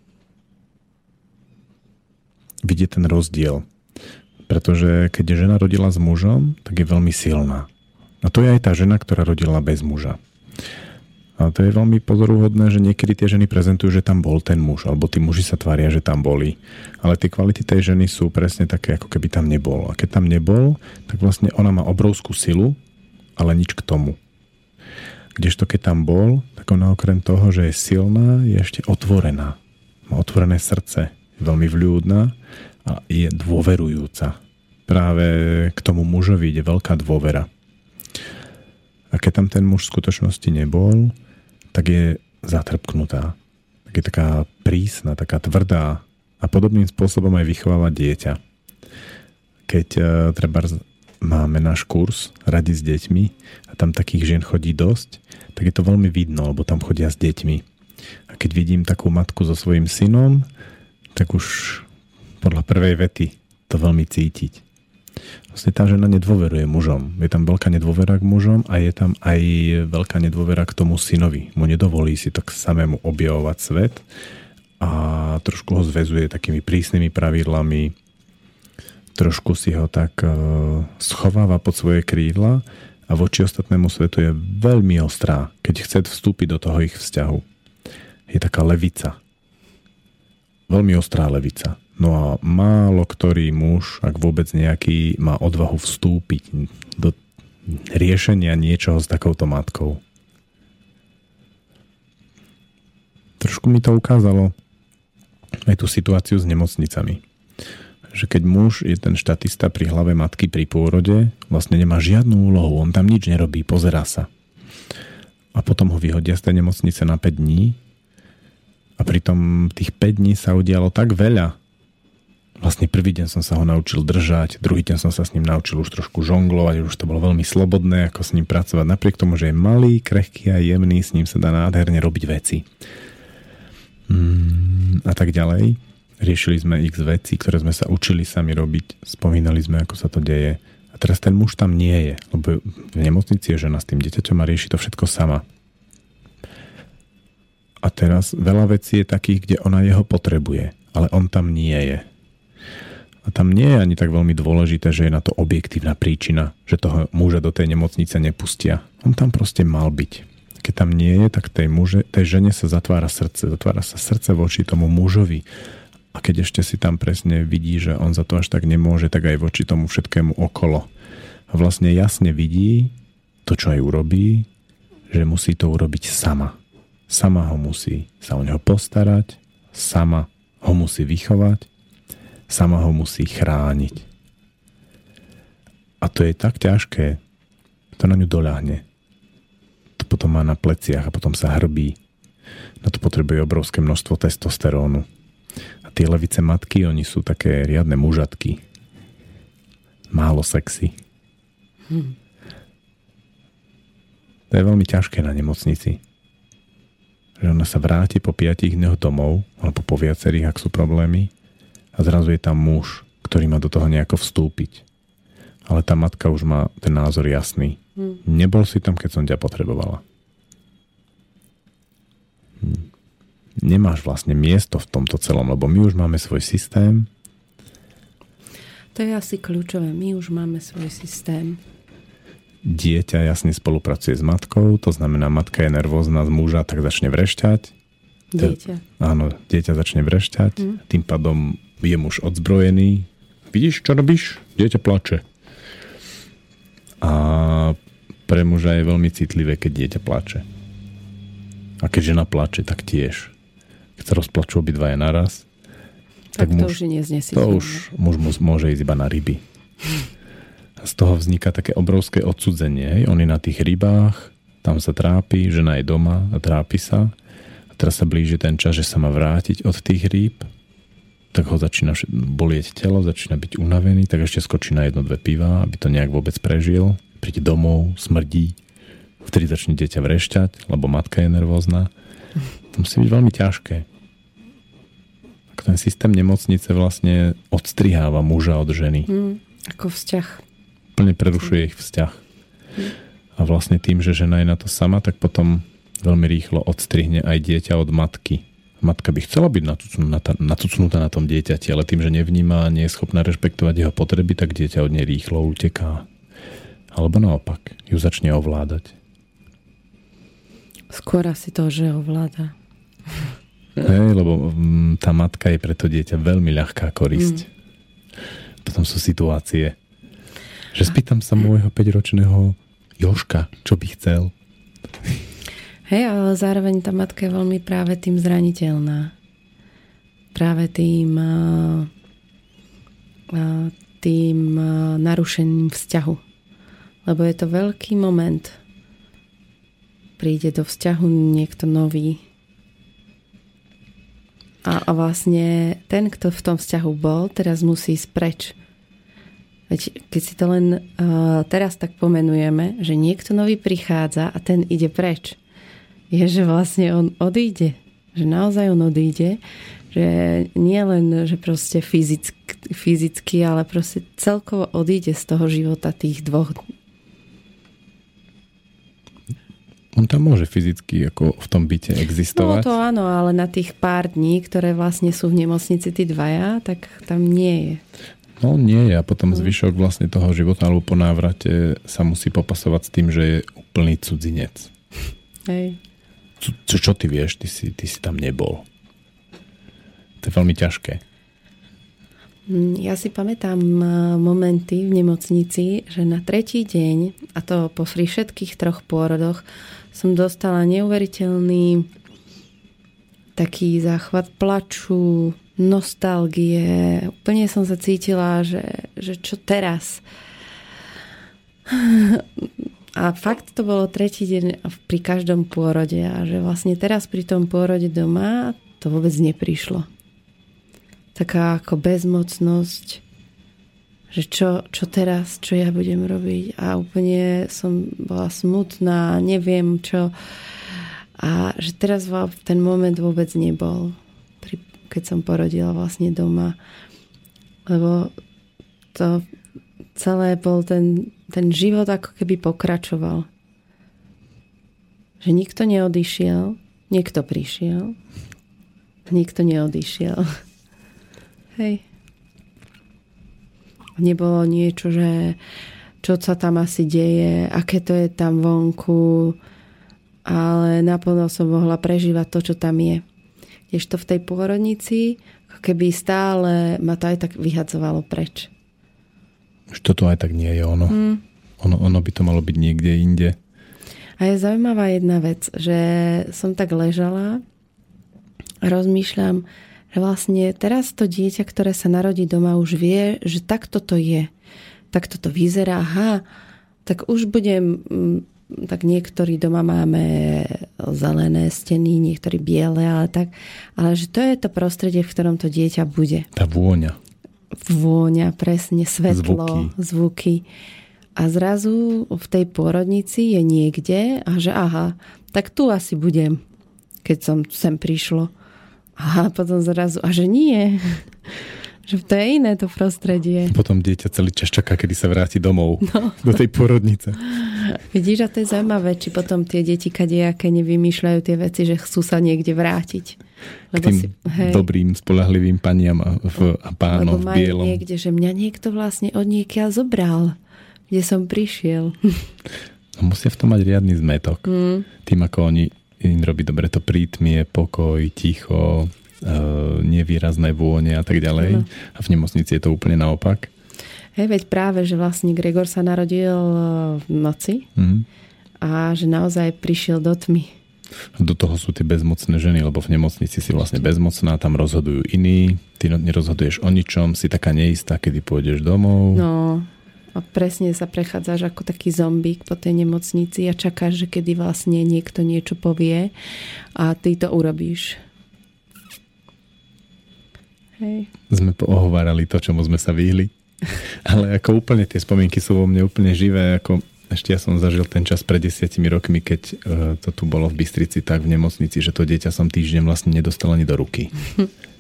vidieť ten rozdiel. Pretože keď žena rodila s mužom, tak je veľmi silná. A to je aj tá žena, ktorá rodila bez muža. A to je veľmi pozoruhodné, že niekedy tie ženy prezentujú, že tam bol ten muž, alebo tí muži sa tvária, že tam boli. Ale tie kvality tej ženy sú presne také, ako keby tam nebol. A keď tam nebol, tak vlastne ona má obrovskú silu, ale nič k tomu. Kdežto keď tam bol, tak ona okrem toho, že je silná, je ešte otvorená. Má otvorené srdce, je veľmi vľúdna a je dôverujúca. Práve k tomu mužovi ide veľká dôvera. A keď tam ten muž v skutočnosti nebol, tak je zatrpknutá. Tak je taká prísna, taká tvrdá a podobným spôsobom aj vychováva dieťa. Keď trebárs máme náš kurz Radi s deťmi a tam takých žien chodí dosť, tak je to veľmi vidno, lebo tam chodia s deťmi. A keď vidím takú matku so svojím synom, tak už podľa prvej vety to veľmi cítiť. Vlastne tá žena nedôveruje mužom. Je tam veľká nedôvera k mužom a je tam aj veľká nedôvera k tomu synovi. Mu nedovolí si tak samému objavovať svet a trošku ho zväzuje takými prísnymi pravidlami. Trošku si ho tak schováva pod svoje krídla a voči ostatnému svetu je veľmi ostrá, keď chce vstúpiť do toho ich vzťahu. Je taká levica. Veľmi ostrá levica. No a málo ktorý muž, ak vôbec nejaký, má odvahu vstúpiť do riešenia niečoho s takouto matkou. Trošku mi to ukázalo aj tú situáciu s nemocnicami. Že keď muž je ten štatista pri hlave matky pri pôrode, vlastne nemá žiadnu úlohu, on tam nič nerobí, pozerá sa. A potom ho vyhodia z tej nemocnice na 5 dní a pritom tých 5 dní sa udialo tak veľa. Vlastne prvý deň som sa ho naučil držať, druhý deň som sa s ním naučil už trošku žonglovať, už to bolo veľmi slobodné, ako s ním pracovať. Napriek tomu, že je malý, krehký a jemný, s ním sa dá nádherne robiť veci. A tak ďalej. Riešili sme x vecí, ktoré sme sa učili sami robiť, spomínali sme, ako sa to deje. A teraz ten muž tam nie je, lebo v nemocnici je žena s tým dieťaťom a rieši to všetko sama. A teraz veľa vecí je takých, kde ona jeho potrebuje, ale on tam nie je. A tam nie je ani tak veľmi dôležité, že je na to objektívna príčina, že toho muža do tej nemocnice nepustia. On tam proste mal byť. Keď tam nie je, tak tej žene sa zatvára srdce. Zatvára sa srdce voči tomu mužovi. A keď ešte si tam presne vidí, že on za to až tak nemôže, tak aj voči tomu všetkému okolo. A vlastne jasne vidí to, čo aj urobí, že musí to urobiť sama. Sama ho musí sa o neho postarať, sama ho musí vychovať, sama ho musí chrániť. A to je tak ťažké, to na ňu doľahne. To potom má na pleciach a potom sa hrbí. Na to potrebuje obrovské množstvo testosterónu. A tie levice matky, oni sú také riadne mužatky. Málo sexy. To je veľmi ťažké na nemocnici. Že ona sa vráti po 5 dňoch domov, alebo po viacerých, ak sú problémy, a zrazu je tam muž, ktorý má do toho nejako vstúpiť. Ale tá matka už má ten názor jasný. Nebol si tam, keď som ťa potrebovala. Nemáš vlastne miesto v tomto celom, lebo my už máme svoj systém. To je asi kľúčové. My už máme svoj systém. Dieťa jasne spolupracuje s matkou, to znamená, matka je nervózna z muža, tak začne vrešťať. Dieťa. Áno, dieťa začne vrešťať. Tým pádom je muž odzbrojený. Vidíš, čo robíš? Dieťa plače. A pre muža je veľmi citlivé, keď dieťa plače. A keď žena plače, tak tiež. Keď sa rozplačú obidvaja naraz, tak to už neznesie. To už muž môže ísť iba na ryby. Z toho vzniká také obrovské odcudzenie. On je na tých rybách, tam sa trápi, žena je doma a trápi sa. A teraz sa blíži ten čas, že sa má vrátiť od tých rýb. Tak ho začína bolieť telo, začína byť unavený, tak ešte skočí na 1-2 piva, aby to nejak vôbec prežil. Príde domov, smrdí. Vtedy začne dieťa vrešťať, lebo matka je nervózna. To musí byť veľmi ťažké. Tak ten systém nemocnice vlastne odstriháva muža od ženy. Ako vzťah. Prerušuje ich vzťah. A vlastne tým, že žena je na to sama, tak potom veľmi rýchlo odstrihne aj dieťa od matky. Matka by chcela byť nacucnutá na tom dieťati, ale tým, že nevníma a nie je schopná rešpektovať jeho potreby, tak dieťa od nej rýchlo uteká. Alebo naopak, ju začne ovládať. Skôr asi to, že ovláda. Hej, lebo tá matka je pre to dieťa veľmi ľahká korisť. Potom sú situácie, že spýtam sa môjho 5-ročného Jožka, čo by chcel. Hej, ale zároveň tá matka je veľmi práve tým zraniteľná. Práve tým narušeným vzťahu. Lebo je to veľký moment. Príde do vzťahu niekto nový. A vlastne ten, kto v tom vzťahu bol, teraz musí ísť preč. Keď si to len teraz tak pomenujeme, že niekto nový prichádza a ten ide preč. Je, že vlastne on odíde. Že naozaj on odíde. Že nie len, že proste fyzicky, ale proste celkovo odíde z toho života tých dvoch. On tam môže fyzicky ako v tom byte existovať. No to áno, ale na tých pár dní, ktoré vlastne sú v nemocnici tí dvaja, tak tam nie je. No nie, a potom zvyšok vlastne toho života alebo po návrate sa musí popasovať s tým, že je úplný cudzinec. Hej. Čo ty vieš? Ty si tam nebol. To je veľmi ťažké. Ja si pamätám momenty v nemocnici, že na 3. deň, a to popri všetkých 3 pôrodoch, som dostala neuveriteľný taký záchvat plaču, nostalgie. Úplne som sa cítila, že čo teraz? A fakt to bolo 3. deň pri každom pôrode a že vlastne teraz pri tom pôrode doma to vôbec neprišlo. Taká ako bezmocnosť, že čo teraz, čo ja budem robiť, a úplne som bola smutná, neviem čo, a že teraz ten moment vôbec nebol, keď som porodila vlastne doma. Lebo to celé bol ten život ako keby pokračoval. Že nikto neodišiel, niekto prišiel, nikto neodišiel. Hej. Nebolo niečo, že čo sa tam asi deje, aké to je tam vonku, ale naplno som mohla prežívať to, čo tam je. Kdežto v tej pôrodnici, keby stále ma to aj tak vyhadzovalo preč. Už toto aj tak nie je ono. Ono by to malo byť niekde inde. A je zaujímavá jedna vec, že som tak ležala a rozmýšľam, že vlastne teraz to dieťa, ktoré sa narodí doma, už vie, že takto to je. Takto to vyzerá. Aha, tak už budem... Tak niektorí doma máme zelené steny, niektorí biele, ale tak. Ale že to je to prostredie, v ktorom to dieťa bude. Tá vôňa. Vôňa, presne, svetlo, zvuky. A zrazu v tej pôrodnici je niekde a že aha, tak tu asi budem, keď som sem prišlo. A potom zrazu, a že nie. Že to je iné to prostredie. Potom dieťa celý čas čaká, kedy sa vráti domov. No. Do tej porodnice. Vidíš, a to je zaujímavé, či potom tie deti kadejaké nevymýšľajú tie veci, že chcú sa niekde vrátiť. Lebo k tým dobrým, spoľahlivým paniam a pánom v bielom. Lebo niekde, že mňa niekto vlastne od niekiaľ zobral, kde som prišiel. A musia v tom mať riadny zmetok. Tým, ako oni im robí dobre to prítmie, pokoj, ticho... nevýrazné vône a tak ďalej. A v nemocnici je to úplne naopak. Hej, veď práve, že vlastne Gregor sa narodil v noci a že naozaj prišiel do tmy. Do toho sú tie bezmocné ženy, lebo v nemocnici si vlastne bezmocná, tam rozhodujú iní, ty nerozhoduješ o ničom, si taká neistá, kedy pôjdeš domov. No, a presne sa prechádzaš ako taký zombík po tej nemocnici a čakáš, že kedy vlastne niekto niečo povie a ty to urobíš. Hej. Sme ohovárali to, čomu sme sa vyhli. Ale ako úplne tie spomienky sú vo mne úplne živé. Ako ešte ja som zažil ten čas pred 10 rokmi, keď to tu bolo v Bystrici, tak v nemocnici, že to dieťa som týždeň vlastne nedostal ani do ruky.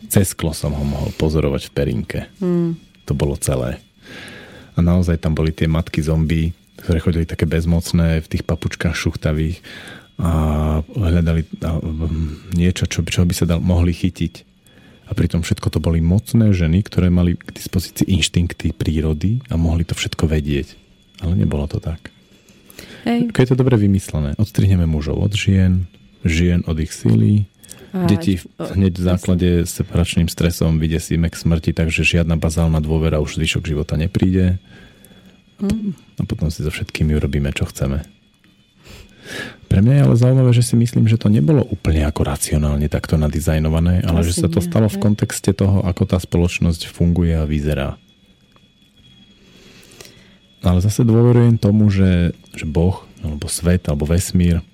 Cez sklo som ho mohol pozorovať v perinke. To bolo celé. A naozaj tam boli tie matky zombí, ktoré chodili také bezmocné v tých papučkách šuchtavých a hľadali niečo, čo by sa mohli chytiť. A pritom všetko to boli mocné ženy, ktoré mali k dispozícii inštinkty prírody a mohli to všetko vedieť. Ale nebolo to tak. Hej. Je to dobre vymyslené. Odstrihneme mužov od žien od ich síly. Deti hneď v základe s separačným stresom vydesíme k smrti, takže žiadna bazálna dôvera už zvyšok života nepríde. A potom si so všetkými urobíme, čo chceme. Pre mňa je ale zaujímavé, že si myslím, že to nebolo úplne ako racionálne takto nadizajnované, ale že sa to stalo v kontexte toho, ako tá spoločnosť funguje a vyzerá. Ale zase dôverujem tomu, že Boh, alebo svet, alebo vesmír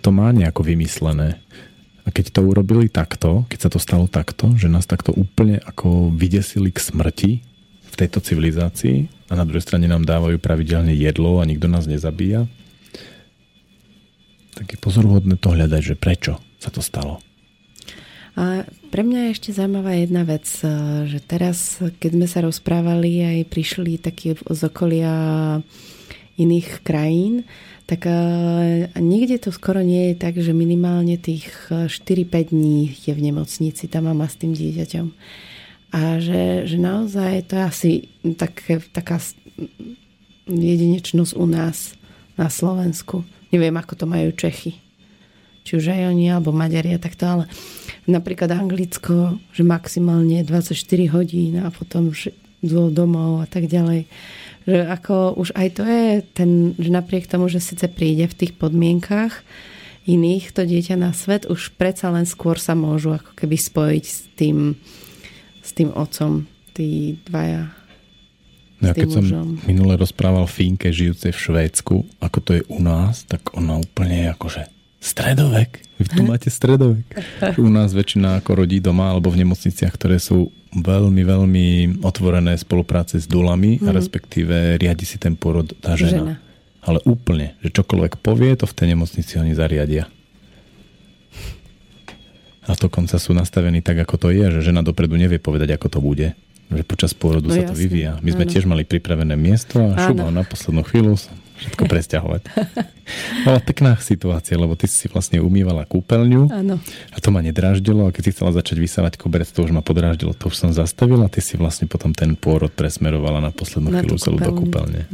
to má nejako vymyslené. A keď to urobili takto, keď sa to stalo takto, že nás takto úplne ako vydesili k smrti v tejto civilizácii a na druhej strane nám dávajú pravidelne jedlo a nikto nás nezabíja, tak je pozoruhodné to hľadať, že prečo sa to stalo. A pre mňa je ešte zaujímavá jedna vec, že teraz, keď sme sa rozprávali aj prišli takí z okolia iných krajín, tak nikde to skoro nie je tak, že minimálne tých 4-5 dní je v nemocnici tá mama s tým dieťaťom. A že naozaj to je asi taká jedinečnosť u nás na Slovensku. Neviem, ako to majú Čechy. Či už aj oni, alebo Maďari a takto, ale napríklad Anglicko, že maximálne 24 hodín a potom domov a tak ďalej. Že ako už aj to je ten, že napriek tomu, že síce príde v tých podmienkách iných to dieťa na svet, už predsa len skôr sa môžu ako keby spojiť s tým otcom, tí dvaja. Ja keď som minule rozprával Fínke, žijúcej v Švédsku, ako to je u nás, tak ona úplne je akože stredovek. Vy tu máte stredovek. U nás väčšina ako rodí doma alebo v nemocniciach, ktoré sú veľmi, veľmi otvorené spolupráce s dulami a respektíve riadi si ten porod tá žena. Ale úplne, že čokoľvek povie, to v tej nemocnici oni zariadia. A dokonca sú nastavení tak, ako to je, že žena dopredu nevie povedať, ako to bude. Že počas pôrodu sa to vyvíja. My sme tiež mali pripravené miesto a šuba na poslednú chvíľu sa všetko presťahovať. Bola pekná situácia, lebo ty si vlastne umývala kúpeľňu a to ma nedráždilo a keď si chcela začať vysávať koberec, to už ma podráždilo, to už som zastavila a ty si vlastne potom ten pôrod presmerovala na poslednú chvíľu celú do kúpeľne.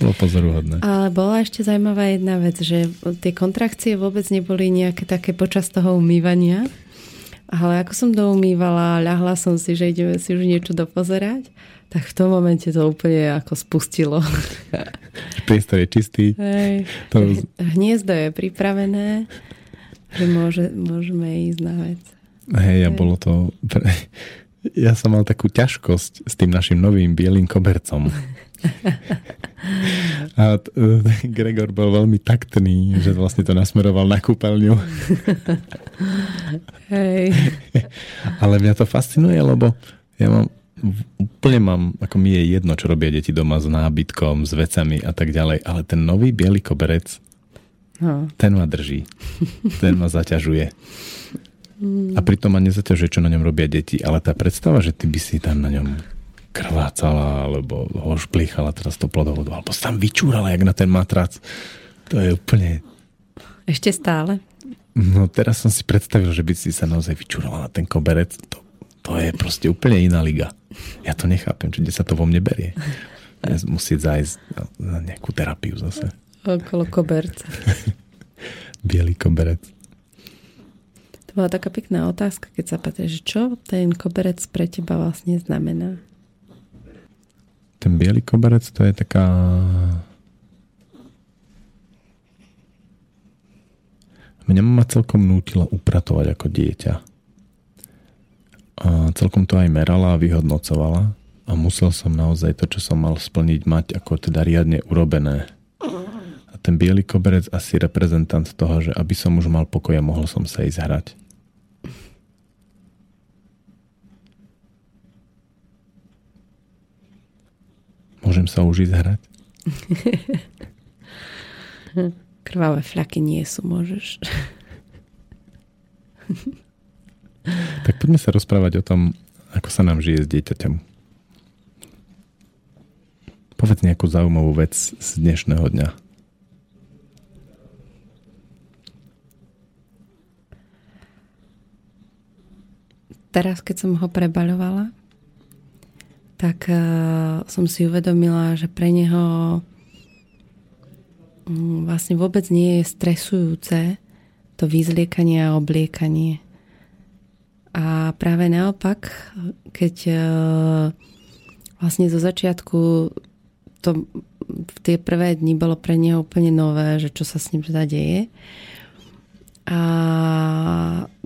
Bolo pozoruhodné. Ale bola ešte zaujímavá jedna vec, že tie kontrakcie vôbec neboli nejaké také počas toho umývania. Ale ako som doumývala, ľahla som si, že ideme si už niečo dopozerať, tak v tom momente to úplne ako spustilo. Priestor je čistý. Hej. Hniezdo je pripravené, že môžeme ísť na vec. Hej, a bolo to... Ja som mal takú ťažkosť s tým našim novým bielým kobercom. A Gregor bol veľmi taktný, že vlastne to nasmeroval na kúpeľňu. Hej. Ale mňa to fascinuje, lebo ja mám, ako mi je jedno, čo robia deti doma s nábytkom, s vecami a tak ďalej, ale ten nový bielý koberec, ten ma drží. Ten ma zaťažuje. A pritom ma nezaťažuje, čo na ňom robia deti, ale tá predstava, že ty by si tam na ňom krvácala, alebo ho šplichala teraz to plodovodu, alebo sa tam vyčúrala jak na ten matrac. To je úplne... Ešte stále? No teraz som si predstavil, že by si sa naozaj vyčúrala na ten koberec. To je proste úplne iná liga. Ja to nechápem, kde sa to vo mne berie. Ja musím zájsť na nejakú terapiu zase. Okolo koberca. Bielý koberec. To bola taká pekná otázka, keď sa pýtaš, že čo ten koberec pre teba vlastne znamená? Ten bielý koberec, to je taká... Mňa mama celkom nútila upratovať ako dieťa. A celkom to aj merala a vyhodnocovala. A musel som naozaj to, čo som mal splniť, mať ako teda riadne urobené. A ten bielý koberec asi reprezentant toho, že aby som už mal pokoj a mohol som sa ísť hrať. Môžem sa už ísť hrať? Krvavé fľaky nie sú, môžeš. Tak poďme sa rozprávať o tom, ako sa nám žije s dieťaťom. Povedz nejakú zaujímavú vec z dnešného dňa. Teraz, keď som ho prebaľovala, tak som si uvedomila, že pre neho vlastne vôbec nie je stresujúce to vyzliekanie a obliekanie. A práve naopak, keď vlastne zo začiatku to v tie prvé dni bolo pre neho úplne nové, že čo sa s ním teda deje. A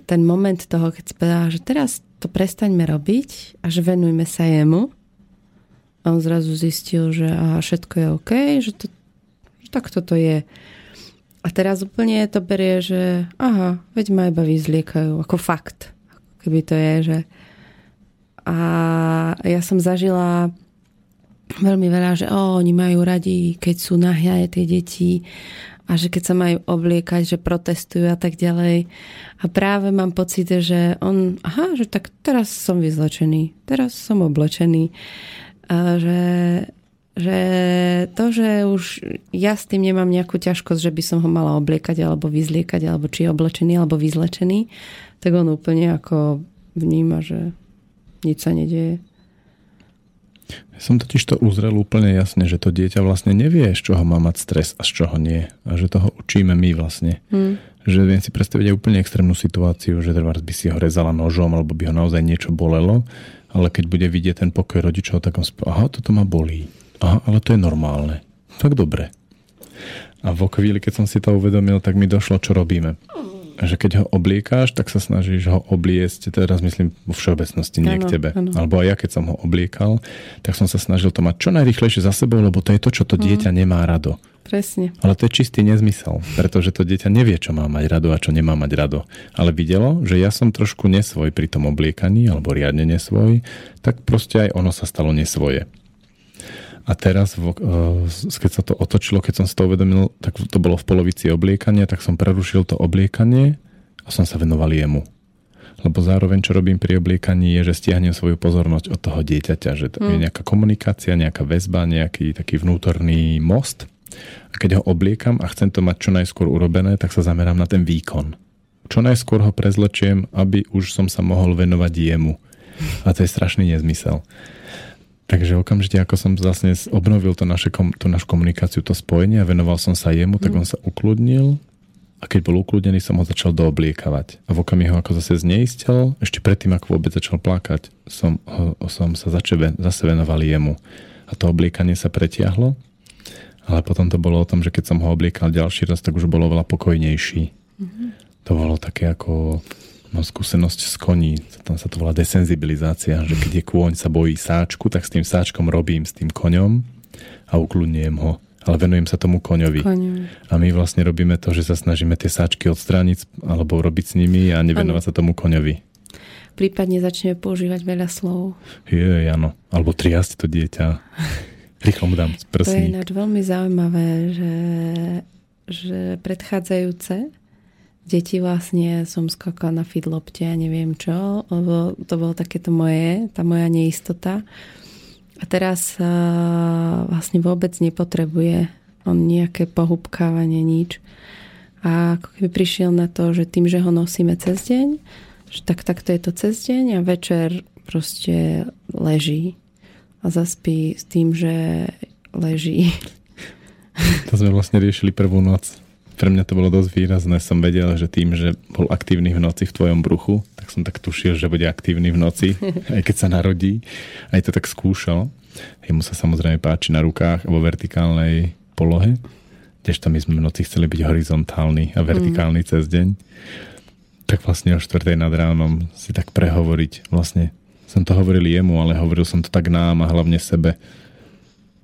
ten moment toho, keď spedala, že teraz to prestaňme robiť a že venujme sa jemu, a on zrazu zistil, že aha, všetko je OK, že tak toto je. A teraz úplne to berie, že aha, veď ma iba vyzliekajú. Ako fakt. Ako keby to je, že... A ja som zažila veľmi veľa, že oni majú radi, keď sú nahé tie deti a že keď sa majú obliekať, že protestujú a tak ďalej. A práve mám pocit, že on, aha, že tak teraz som vyzlečený, teraz som oblečený. A že to, že už ja s tým nemám nejakú ťažkosť, že by som ho mala obliekať alebo vyzliekať, alebo či je oblečený alebo vyzlečený, tak on úplne ako vníma, že nič sa nedieje. Ja som totiž to uzrel úplne jasne, že to dieťa vlastne nevie, z čoho má mať stres a z čoho nie. A že toho učíme my vlastne. Že viem si predstaviť aj úplne extrémnu situáciu, že trebárs by si ho rezala nožom alebo by ho naozaj niečo bolelo. Ale keď bude vidieť ten pokoj rodičov, tak on spôr, aha, toto ma bolí. Aha, ale to je normálne. Tak dobre. A vo chvíli, keď som si to uvedomil, tak mi došlo, čo robíme. Že keď ho obliekáš, tak sa snažíš ho obliecť, teraz myslím vo všeobecnosti, nie ano, k tebe. Ano. Alebo aj ja, keď som ho obliekal, tak som sa snažil to mať čo najrýchlejšie za sebou, lebo to je to, čo to dieťa nemá rado. Presne. Ale to je čistý nezmysel, pretože to dieťa nevie, čo má mať rado a čo nemá mať rado. Ale videlo, že ja som trošku nesvoj pri tom obliekaní, alebo riadne nesvoj, tak proste aj ono sa stalo nesvoje. A teraz, keď sa to otočilo, keď som si to uvedomil, tak to bolo v polovici obliekania, tak som prerušil to obliekanie a som sa venoval jemu. Lebo zároveň, čo robím pri obliekaní, je, že stiahnem svoju pozornosť od toho dieťaťa, že tam je nejaká komunikácia, nejaká väzba, nejaký taký vnútorný most. A keď ho obliekam a chcem to mať čo najskôr urobené, tak sa zamerám na ten výkon. Čo najskôr ho prezlečiem, aby už som sa mohol venovať jemu. A to je strašný nezmysel. Takže okamžite, ako som vlastne obnovil tú našu komunikáciu, to spojenie a venoval som sa jemu, tak on sa ukludnil A keď bol ukľúdený, som ho začal doobliekavať. A v okamihu, ako zase zneistil, ešte predtým, ako vôbec začal plakať, som sa zase venoval jemu. A to obliekanie sa pretiahlo. Ale potom to bolo o tom, že keď som ho obliekal ďalší raz, tak už bolo veľa pokojnejší. Mm-hmm. To bolo také ako... Mám skúsenosť s koní. Tam sa to volá desenzibilizácia, že keď je kôň sa bojí sáčku, tak s tým sáčkom robím s tým koňom a ukľudňujem ho. Ale venujem sa tomu koňovi. A my vlastne robíme to, že sa snažíme tie sáčky odstrániť alebo robiť s nimi a nevenovať sa tomu koňovi. Prípadne začneme používať veľa slov. Je, áno. Alebo triasť to dieťa. Rýchlo mu dám prsník. To je ináč veľmi zaujímavé, že predchádzajúce deti vlastne som skákala na feedlopte a neviem čo. To bolo takéto moje, tá moja neistota. A teraz vlastne vôbec nepotrebuje on nejaké pohúbkávanie, nič. A ako keby prišiel na to, že tým, že ho nosíme cez deň, že takto je to cez deň a večer proste leží a zaspí s tým, že leží. To sme vlastne riešili prvú noc. Pre mňa to bolo dosť výrazné. Som vedel, že tým, že bol aktívny v noci v tvojom bruchu, tak som tak tušil, že bude aktívny v noci, aj keď sa narodí. Aj to tak skúšal. Jemu sa samozrejme páči na rukách vo vertikálnej polohe, kdežto my sme v noci chceli byť horizontálny a vertikálny cez deň. Tak vlastne o 4:00 nad ránom si tak prehovoriť. Vlastne som to hovoril jemu, ale hovoril som to tak nám a hlavne sebe,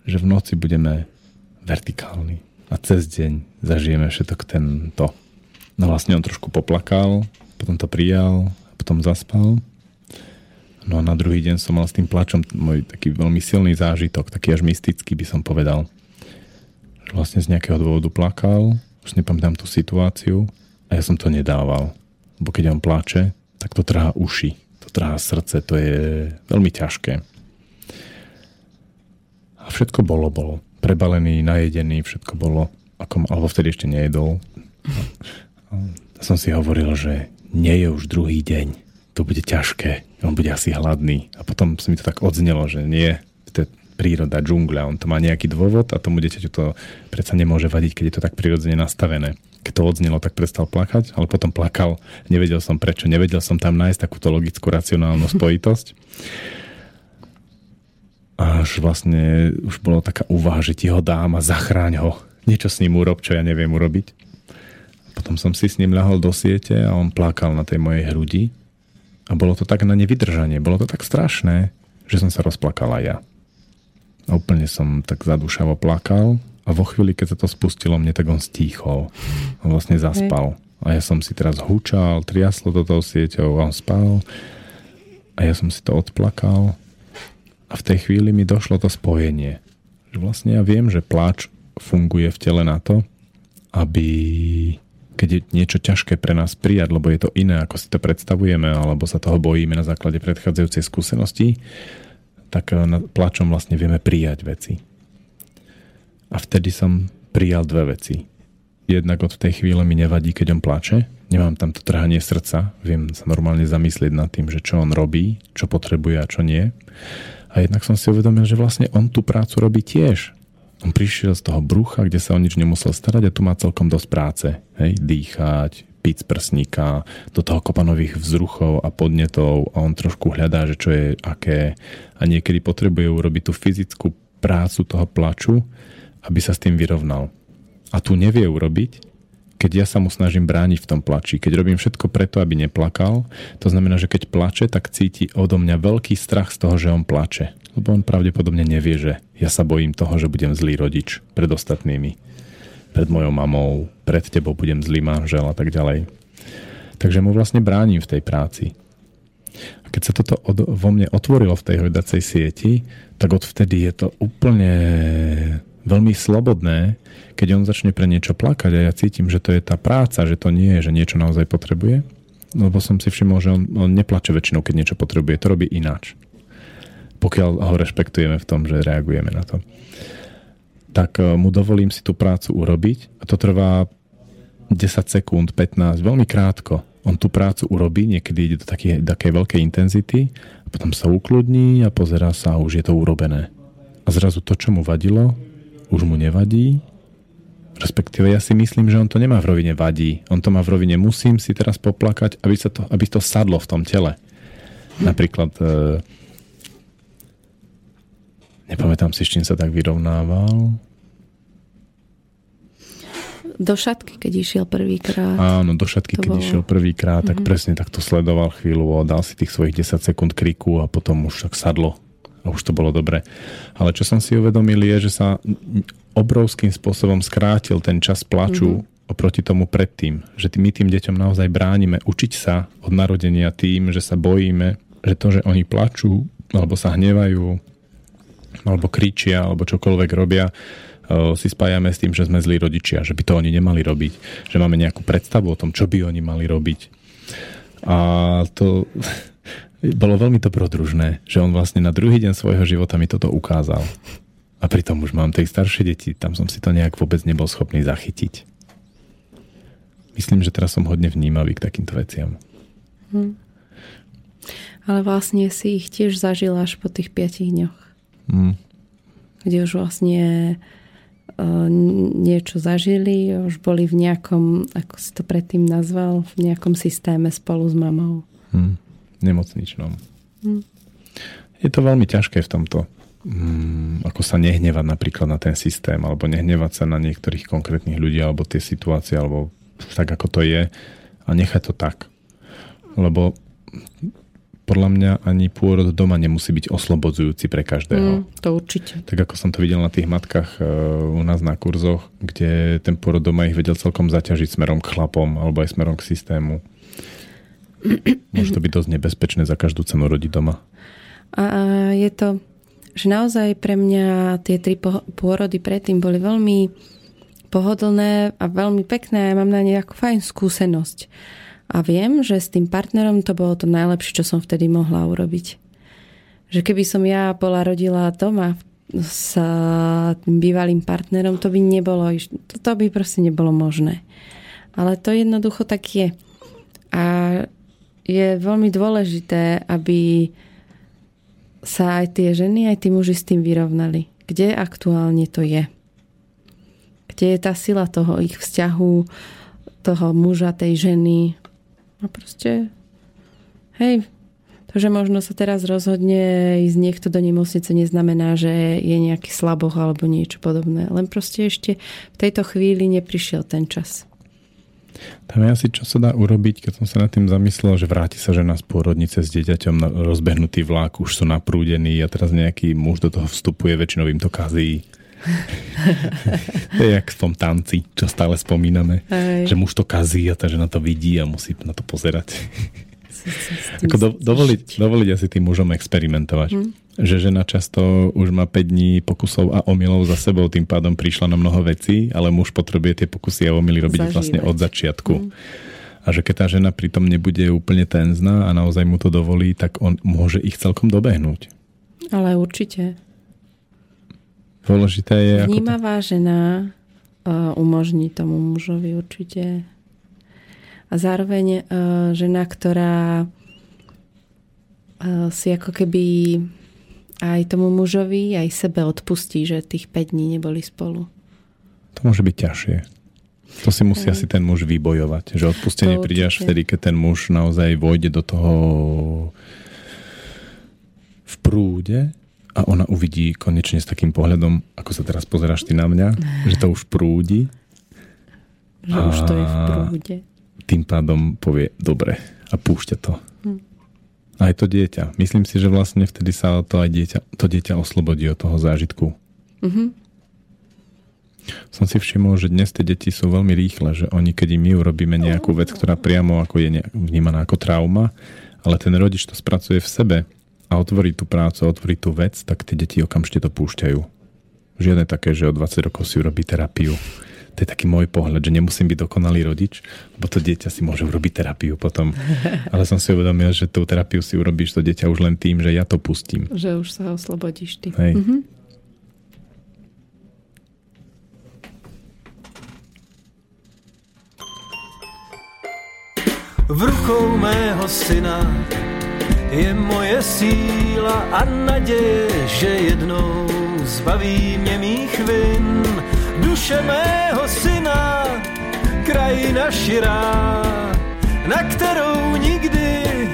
že v noci budeme vertikálni. A cez deň zažijeme všetok tento. No vlastne on trošku poplakal, potom to prijal, potom zaspal. No a na druhý deň som mal s tým plačom môj taký veľmi silný zážitok, taký až mystický by som povedal. Že vlastne z nejakého dôvodu plakal, už nepamätám tú situáciu a ja som to nedával. Lebo keď on pláče, tak to trhá uši, to trhá srdce, to je veľmi ťažké. A všetko bolo. Prebalený, najedený, všetko bolo, alebo vtedy ešte nejedol. A som si hovoril, že nie je už druhý deň, to bude ťažké, on bude asi hladný. A potom sa mi to tak odznelo, že nie, to je príroda, džungľa, on to má nejaký dôvod a tomu dieťaťu to predsa nemôže vadiť, keď je to tak prirodzene nastavené. Keď to odznelo, tak prestal plakať, ale potom plakal, nevedel som prečo, nevedel som tam nájsť takúto logickú, racionálnu spojitosť. Až vlastne už bola taká úvaha, že ti ho dám a zachráň ho. Niečo s ním urob, čo ja neviem urobiť. Potom som si s ním ľahol do siete a on plakal na tej mojej hrudi. A bolo to tak na nevydržanie. Bolo to tak strašné, že som sa rozplakala ja. A úplne som tak zadúšavo plakal a vo chvíli, keď sa to spustilo mne, tak on stíchol. On vlastne zaspal. A ja som si teraz hučal, triaslo do toho sieťou a on spal. A ja som si to odplakal. A v tej chvíli mi došlo to spojenie. Že vlastne ja viem, že pláč funguje v tele na to, aby keď je niečo ťažké pre nás prijať, lebo je to iné, ako si to predstavujeme, alebo sa toho bojíme na základe predchádzajúcej skúsenosti, tak pláčom vlastne vieme prijať veci. A vtedy som prijal dve veci. Jednak od tej chvíle mi nevadí, keď on pláče. Nemám tam to trhanie srdca. Viem sa normálne zamyslieť nad tým, že čo on robí, čo potrebuje a čo nie. A jednak som si uvedomil, že vlastne on tú prácu robí tiež. On prišiel z toho brucha, kde sa o nič nemusel starať a tu má celkom dosť práce. Hej? Dýchať, piť z prsníka, do toho kopanových vzruchov a podnetov a on trošku hľadá, že čo je aké. A niekedy potrebuje urobiť tú fyzickú prácu toho plaču, aby sa s tým vyrovnal. A tu nevie urobiť, keď ja sa mu snažím brániť v tom plači. Keď robím všetko preto, aby neplakal, to znamená, že keď plače, tak cíti odo mňa veľký strach z toho, že on plače. Lebo on pravdepodobne nevie, že ja sa bojím toho, že budem zlý rodič pred ostatnými. Pred mojou mamou, pred tebou budem zlý manžel a tak ďalej. Takže mu vlastne bránim v tej práci. A keď sa toto vo mne otvorilo v tej hojdacej sieti, tak odvtedy je to úplne veľmi slobodné, keď on začne pre niečo plakať a ja cítim, že to je tá práca, že to nie je, že niečo naozaj potrebuje, lebo som si všimol, že on neplače väčšinou, keď niečo potrebuje, to robí ináč. Pokiaľ ho rešpektujeme v tom, že reagujeme na to. Tak mu dovolím si tú prácu urobiť a to trvá 10 sekúnd, 15, veľmi krátko. On tú prácu urobí, niekedy ide do takej veľkej intenzity a potom sa ukludní a pozerá sa a už je to urobené. A zrazu to, čo mu vadilo, už mu nevadí respektíve ja si myslím, že on to nemá v rovine vadí. On to má v rovine musím si teraz poplakať, aby to sadlo v tom tele. Napríklad nepamätám si, s čím sa tak vyrovnával. Do šatky, keď išiel prvýkrát. Áno, do šatky, keď išiel prvýkrát, tak presne tak to sledoval chvíľu a dal si tých svojich 10 sekúnd kriku a potom už tak sadlo. A už to bolo dobre. Ale čo som si uvedomil je, že sa obrovským spôsobom skrátil ten čas plaču oproti tomu predtým. Že my tým deťom naozaj bránime učiť sa od narodenia tým, že sa bojíme, že to, že oni plačú, alebo sa hnevajú, alebo kričia, alebo čokoľvek robia, si spájame s tým, že sme zlí rodičia, že by to oni nemali robiť, že máme nejakú predstavu o tom, čo by oni mali robiť. A to bolo veľmi dobrodružné, že on vlastne na druhý deň svojho života mi toto ukázal. A pritom už mám tie staršie deti, tam som si to nejak vôbec nebol schopný zachytiť. Myslím, že teraz som hodne vnímavý k takýmto veciam. Ale vlastne si ich tiež zažil až po tých 5 dňoch. Kde už vlastne niečo zažili, už boli v nejakom, ako si to predtým nazval, v nejakom systéme spolu s mamou. Nemocničnom. Je to veľmi ťažké v tomto. Ako sa nehnevať napríklad na ten systém, alebo nehnevať sa na niektorých konkrétnych ľudí, alebo tie situácie, alebo tak, ako to je. A nechať to tak. Lebo podľa mňa ani pôrod doma nemusí byť oslobodzujúci pre každého. To určite. Tak ako som to videl na tých matkách u nás na kurzoch, kde ten pôrod doma ich vedel celkom zaťažiť smerom k chlapom alebo aj smerom k systému. Môže to byť dosť nebezpečné za každú cenu rodiť doma. A je to, že naozaj pre mňa tie 3 pôrody predtým boli veľmi pohodlné a veľmi pekné. Ja mám na nejakú fajn skúsenosť. A viem, že s tým partnerom to bolo to najlepšie, čo som vtedy mohla urobiť. Že keby som ja bola rodila doma s tým bývalým partnerom, to by nebolo, to by proste nebolo možné. Ale to jednoducho tak je. A je veľmi dôležité, aby sa aj tie ženy, aj tí muži s tým vyrovnali. Kde aktuálne to je? Kde je tá sila toho ich vzťahu, toho muža, tej ženy? A proste, hej, to, že možno sa teraz rozhodne ísť niekto do nemocnice, neznamená, že je nejaký slaboch alebo niečo podobné. Len proste ešte v tejto chvíli neprišiel ten čas. Tam je asi, čo sa dá urobiť, keď som sa nad tým zamyslel, že vráti sa žena z pôrodnice s dieťaťom na rozbehnutý vlak, už sú naprúdení a teraz nejaký muž do toho vstupuje, väčšinou im to kazí. To je jak v tom tanci, čo stále spomíname. Aj. Že muž to kazí a tá žena to vidí a musí na to pozerať. Ako dovoliť asi tým mužom experimentovať. Že žena často už má 5 dní pokusov a omylov za sebou, tým pádom prišla na mnoho vecí, ale muž potrebuje tie pokusy a omily robiť vlastne od začiatku. A že keď tá žena pritom nebude úplne tenzná a naozaj mu to dovolí, tak on môže ich celkom dobehnúť. Ale určite. Dôležité je... Vnímavá žena umožní tomu mužovi určite... A zároveň žena, ktorá si ako keby aj tomu mužovi, aj sebe odpustí, že tých 5 dní neboli spolu. To môže byť ťažšie. To si musí asi ten muž vybojovať. Že odpustenie príde až vtedy, keď ten muž naozaj vôjde do toho v prúde a ona uvidí konečne s takým pohľadom, ako sa teraz pozeráš ty na mňa, že to už prúdi. Že už to je v prúde. Tým pádom povie dobre a púšťa to. Aj to dieťa. Myslím si, že vlastne vtedy sa to aj dieťa oslobodí od toho zážitku. Som si všimol, že dnes tie deti sú veľmi rýchle, že oni, keď my urobíme nejakú vec, ktorá priamo ako je vnímaná ako trauma, ale ten rodič to spracuje v sebe a otvorí tú prácu, otvorí tú vec, tak tie deti okamžite to púšťajú. Žiadne také, že o 20 rokov si urobí terapiu. To je taký môj pohľad, že nemusím byť dokonalý rodič, lebo to dieťa si môže urobiť terapiu potom. Ale som si uvedomil, že tú terapiu si urobíš to dieťa už len tým, že ja to pustím. Že už sa oslobodíš ty. Hej. V rukou mého syna je moje síla a naděje, že jednou zbaví mě mých vin duše mého syna, krajina širá, na kterou nikdy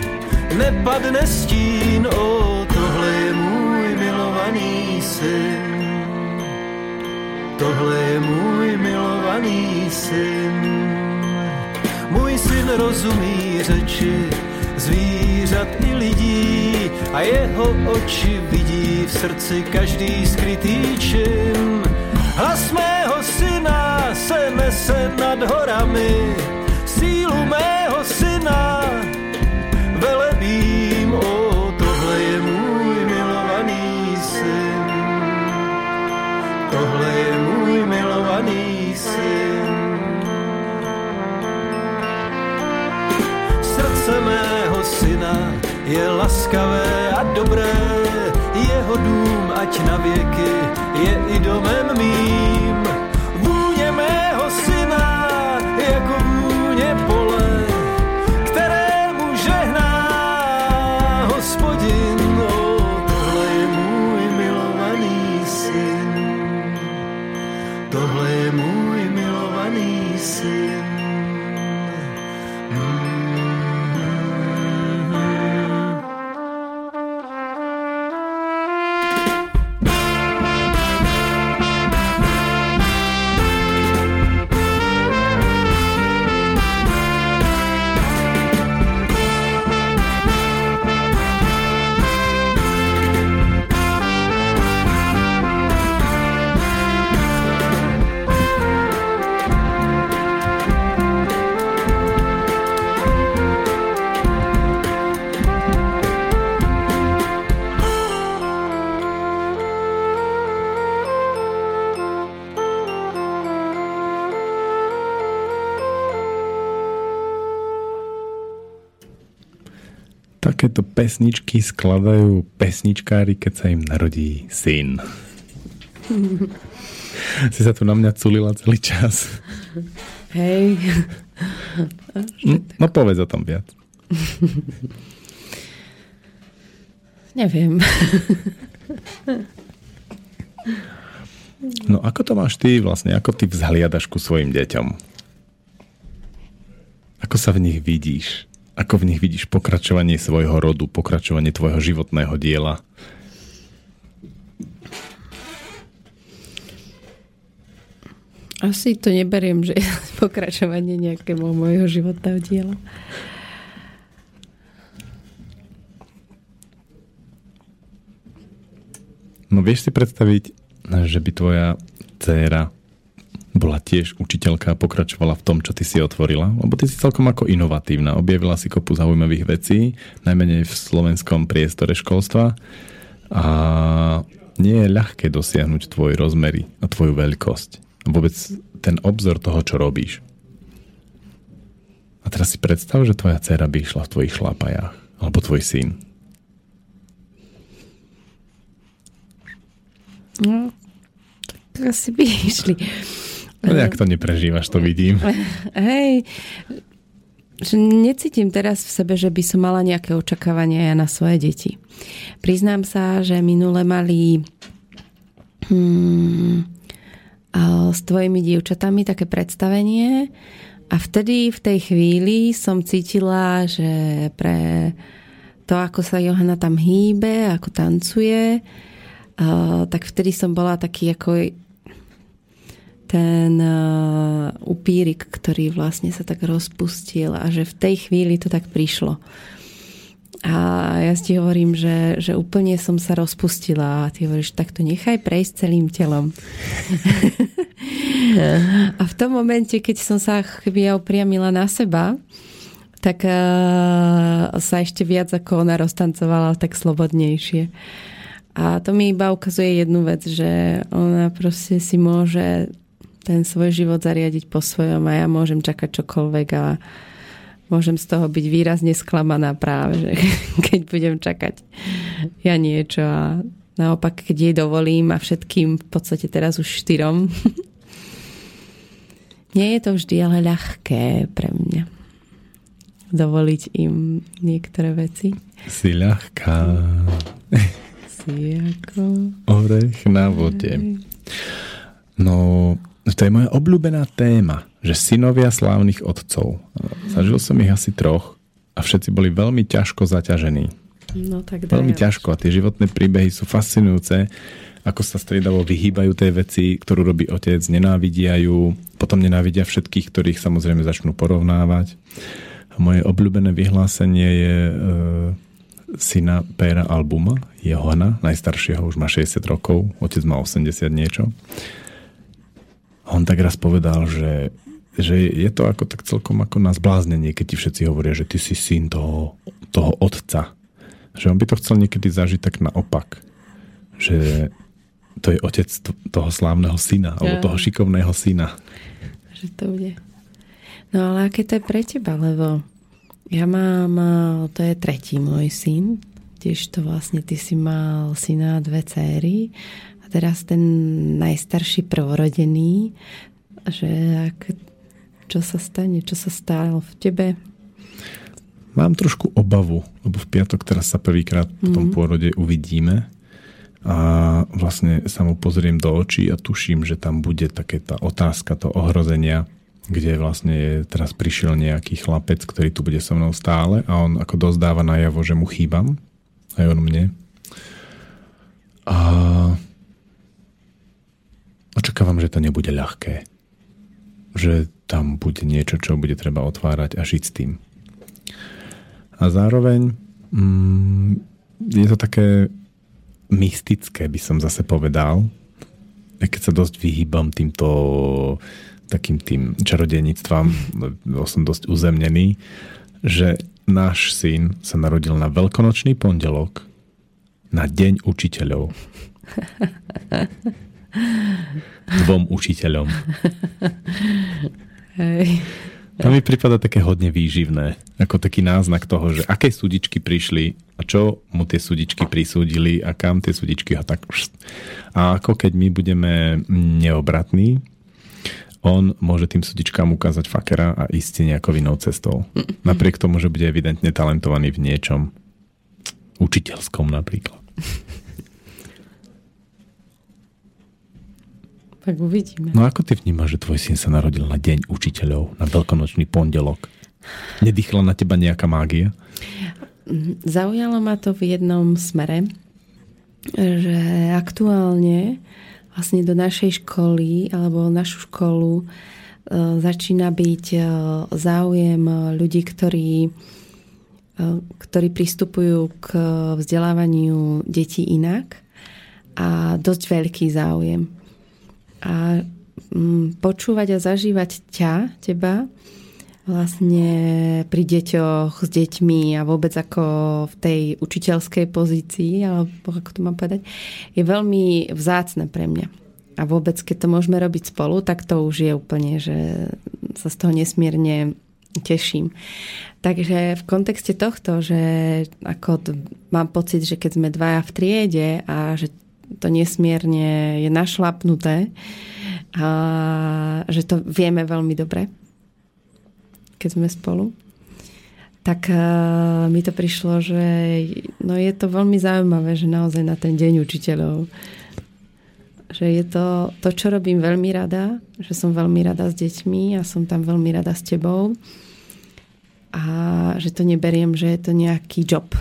nepadne stín. O, tohle je můj milovaný syn, tohle je můj milovaný syn. Můj syn rozumí řeči zvířat i lidí a jeho oči vidí v srdci každý skrytý čin. Hlas mého syna se nese nad horami, sílu mého syna velebím. O, tohle je můj milovaný syn, tohle je můj milovaný syn. Srdce mého syna je laskavé a dobré, jeho dům ať na věky je i domem mým. Vůně mého syna jako vůně pole, kterému žehná Hospodin. O, tohle je můj milovaný syn, tohle je můj milovaný syn. Takéto pesničky skladajú pesničkári, keď sa im narodí syn. Si sa tu na mňa culila celý čas. Hej. No povedz o tom viac. Neviem. No ako to máš ty vlastne? Ako ty vzhliadaš ku svojim deťom? Ako sa v nich vidíš? Ako v nich vidíš pokračovanie svojho rodu, pokračovanie tvojho životného diela? Asi to neberiem, že je pokračovanie nejakého mojho životného diela. No vieš si predstaviť, že by tvoja dcéra bola tiež učiteľka a pokračovala v tom, čo ty si otvorila? Lebo ty si celkom ako inovatívna. Objavila si kopu zaujímavých vecí, najmenej v slovenskom priestore školstva. A nie je ľahké dosiahnuť tvoje rozmery a tvoju veľkosť. A vôbec ten obzor toho, čo robíš. A teraz si predstav, že tvoja dcéra by išla v tvojich šlápajách. Alebo tvoj syn. No, tak asi by išli. No nejak to neprežívaš, to vidím. Hej, že necítim teraz v sebe, že by som mala nejaké očakávania ja na svoje deti. Priznám sa, že minule mali s tvojimi dievčatami také predstavenie a vtedy v tej chvíli som cítila, že pre to, ako sa Johana tam hýbe, ako tancuje, tak vtedy som bola taký ako ten upírik, ktorý vlastne sa tak rozpustil a že v tej chvíli to tak prišlo. A ja si hovorím, že úplne som sa rozpustila a ty hovoríš, tak to nechaj prejsť celým telom. A v tom momente, keď som sa upriamila na seba, tak sa ešte viac ako ona roztancovala, tak slobodnejšie. A to mi iba ukazuje jednu vec, že ona proste si môže ten svoj život zariadiť po svojom a ja môžem čakať čokoľvek a môžem z toho byť výrazne sklamaná práve, že keď budem čakať ja niečo a naopak, keď jej dovolím a všetkým v podstate teraz už 4. Nie je to vždy ale ľahké pre mňa dovoliť im niektoré veci. Si ľahká. Si ako orech na vode. No, To je moja obľúbená téma, že synovia slávnych otcov. Zažil som ich asi troch a všetci boli veľmi ťažko zaťažení. No, tak veľmi ťažko a tie životné príbehy sú fascinujúce, ako sa striedavo vyhýbajú tej veci, ktorú robí otec, nenávidia ju, potom nenávidia všetkých, ktorých samozrejme začnú porovnávať. A moje obľúbené vyhlásenie je syna Péra Albuma, Johana, najstaršieho, už má 60 rokov, otec má 80 niečo. On tak raz povedal, že je to ako tak celkom ako na zbláznenie, keď ti všetci hovoria, že ty si syn toho otca. Že on by to chcel niekedy zažiť tak naopak. Že to je otec toho slávneho syna, alebo toho šikovného syna. Že to bude. No ale aké to je pre teba, lebo ja mám, to je tretí môj syn, tiež to vlastne ty si mal syna a dve céry. Teraz ten najstarší prvorodený, že čo sa stane, čo sa stalo v tebe? Mám trošku obavu, lebo v piatok teraz sa prvýkrát po tom pôrode uvidíme a vlastne sa mu pozriem do očí a tuším, že tam bude také tá otázka, to ohrozenia, kde vlastne teraz prišiel nejaký chlapec, ktorý tu bude so mnou stále a on ako dozdáva najavo, že mu chýbam, aj on mne. A očakávam, že to nebude ľahké. Že tam bude niečo, čo bude treba otvárať a žiť s tým. A zároveň je to také mystické, by som zase povedal. Keď sa dosť vyhýbam týmto takým tým čarodejníctvam, bol som dosť uzemnený, že náš syn sa narodil na veľkonočný pondelok na deň učiteľov. Dvom učiteľom. Hej. To mi prípada také hodne výživné. Ako taký náznak toho, že aké súdičky prišli a čo mu tie súdičky prisúdili a kam tie súdičky ho tak... A ako keď my budeme neobratní, on môže tým súdičkám ukázať fakera a ísť nejakou inou cestou. Napriek tomu, že bude evidentne talentovaný v niečom učiteľskom napríklad. Tak uvidíme. No ako ty vnímaš, že tvoj syn sa narodil na deň učiteľov, na veľkonočný pondelok? Nedýchla na teba nejaká mágia? Zaujalo ma to v jednom smere, že aktuálne vlastne do našej školy alebo našu školu začína byť záujem ľudí, ktorí pristupujú k vzdelávaniu detí inak a dosť veľký záujem. A počúvať a zažívať teba vlastne pri deťoch, s deťmi a vôbec ako v tej učiteľskej pozícii, alebo ako to mám povedať, je veľmi vzácne pre mňa. A vôbec, keď to môžeme robiť spolu, tak to už je úplne, že sa z toho nesmierne teším. Takže v kontexte tohto, že ako mám pocit, že keď sme dvaja v triede a že to nesmierne je našlapnuté a že to vieme veľmi dobre, keď sme spolu, tak mi to prišlo, že no je to veľmi zaujímavé, že naozaj na ten deň učiteľov, že je to, čo robím veľmi rada, že som veľmi rada s deťmi a som tam veľmi rada s tebou a že to neberiem, že je to nejaký job,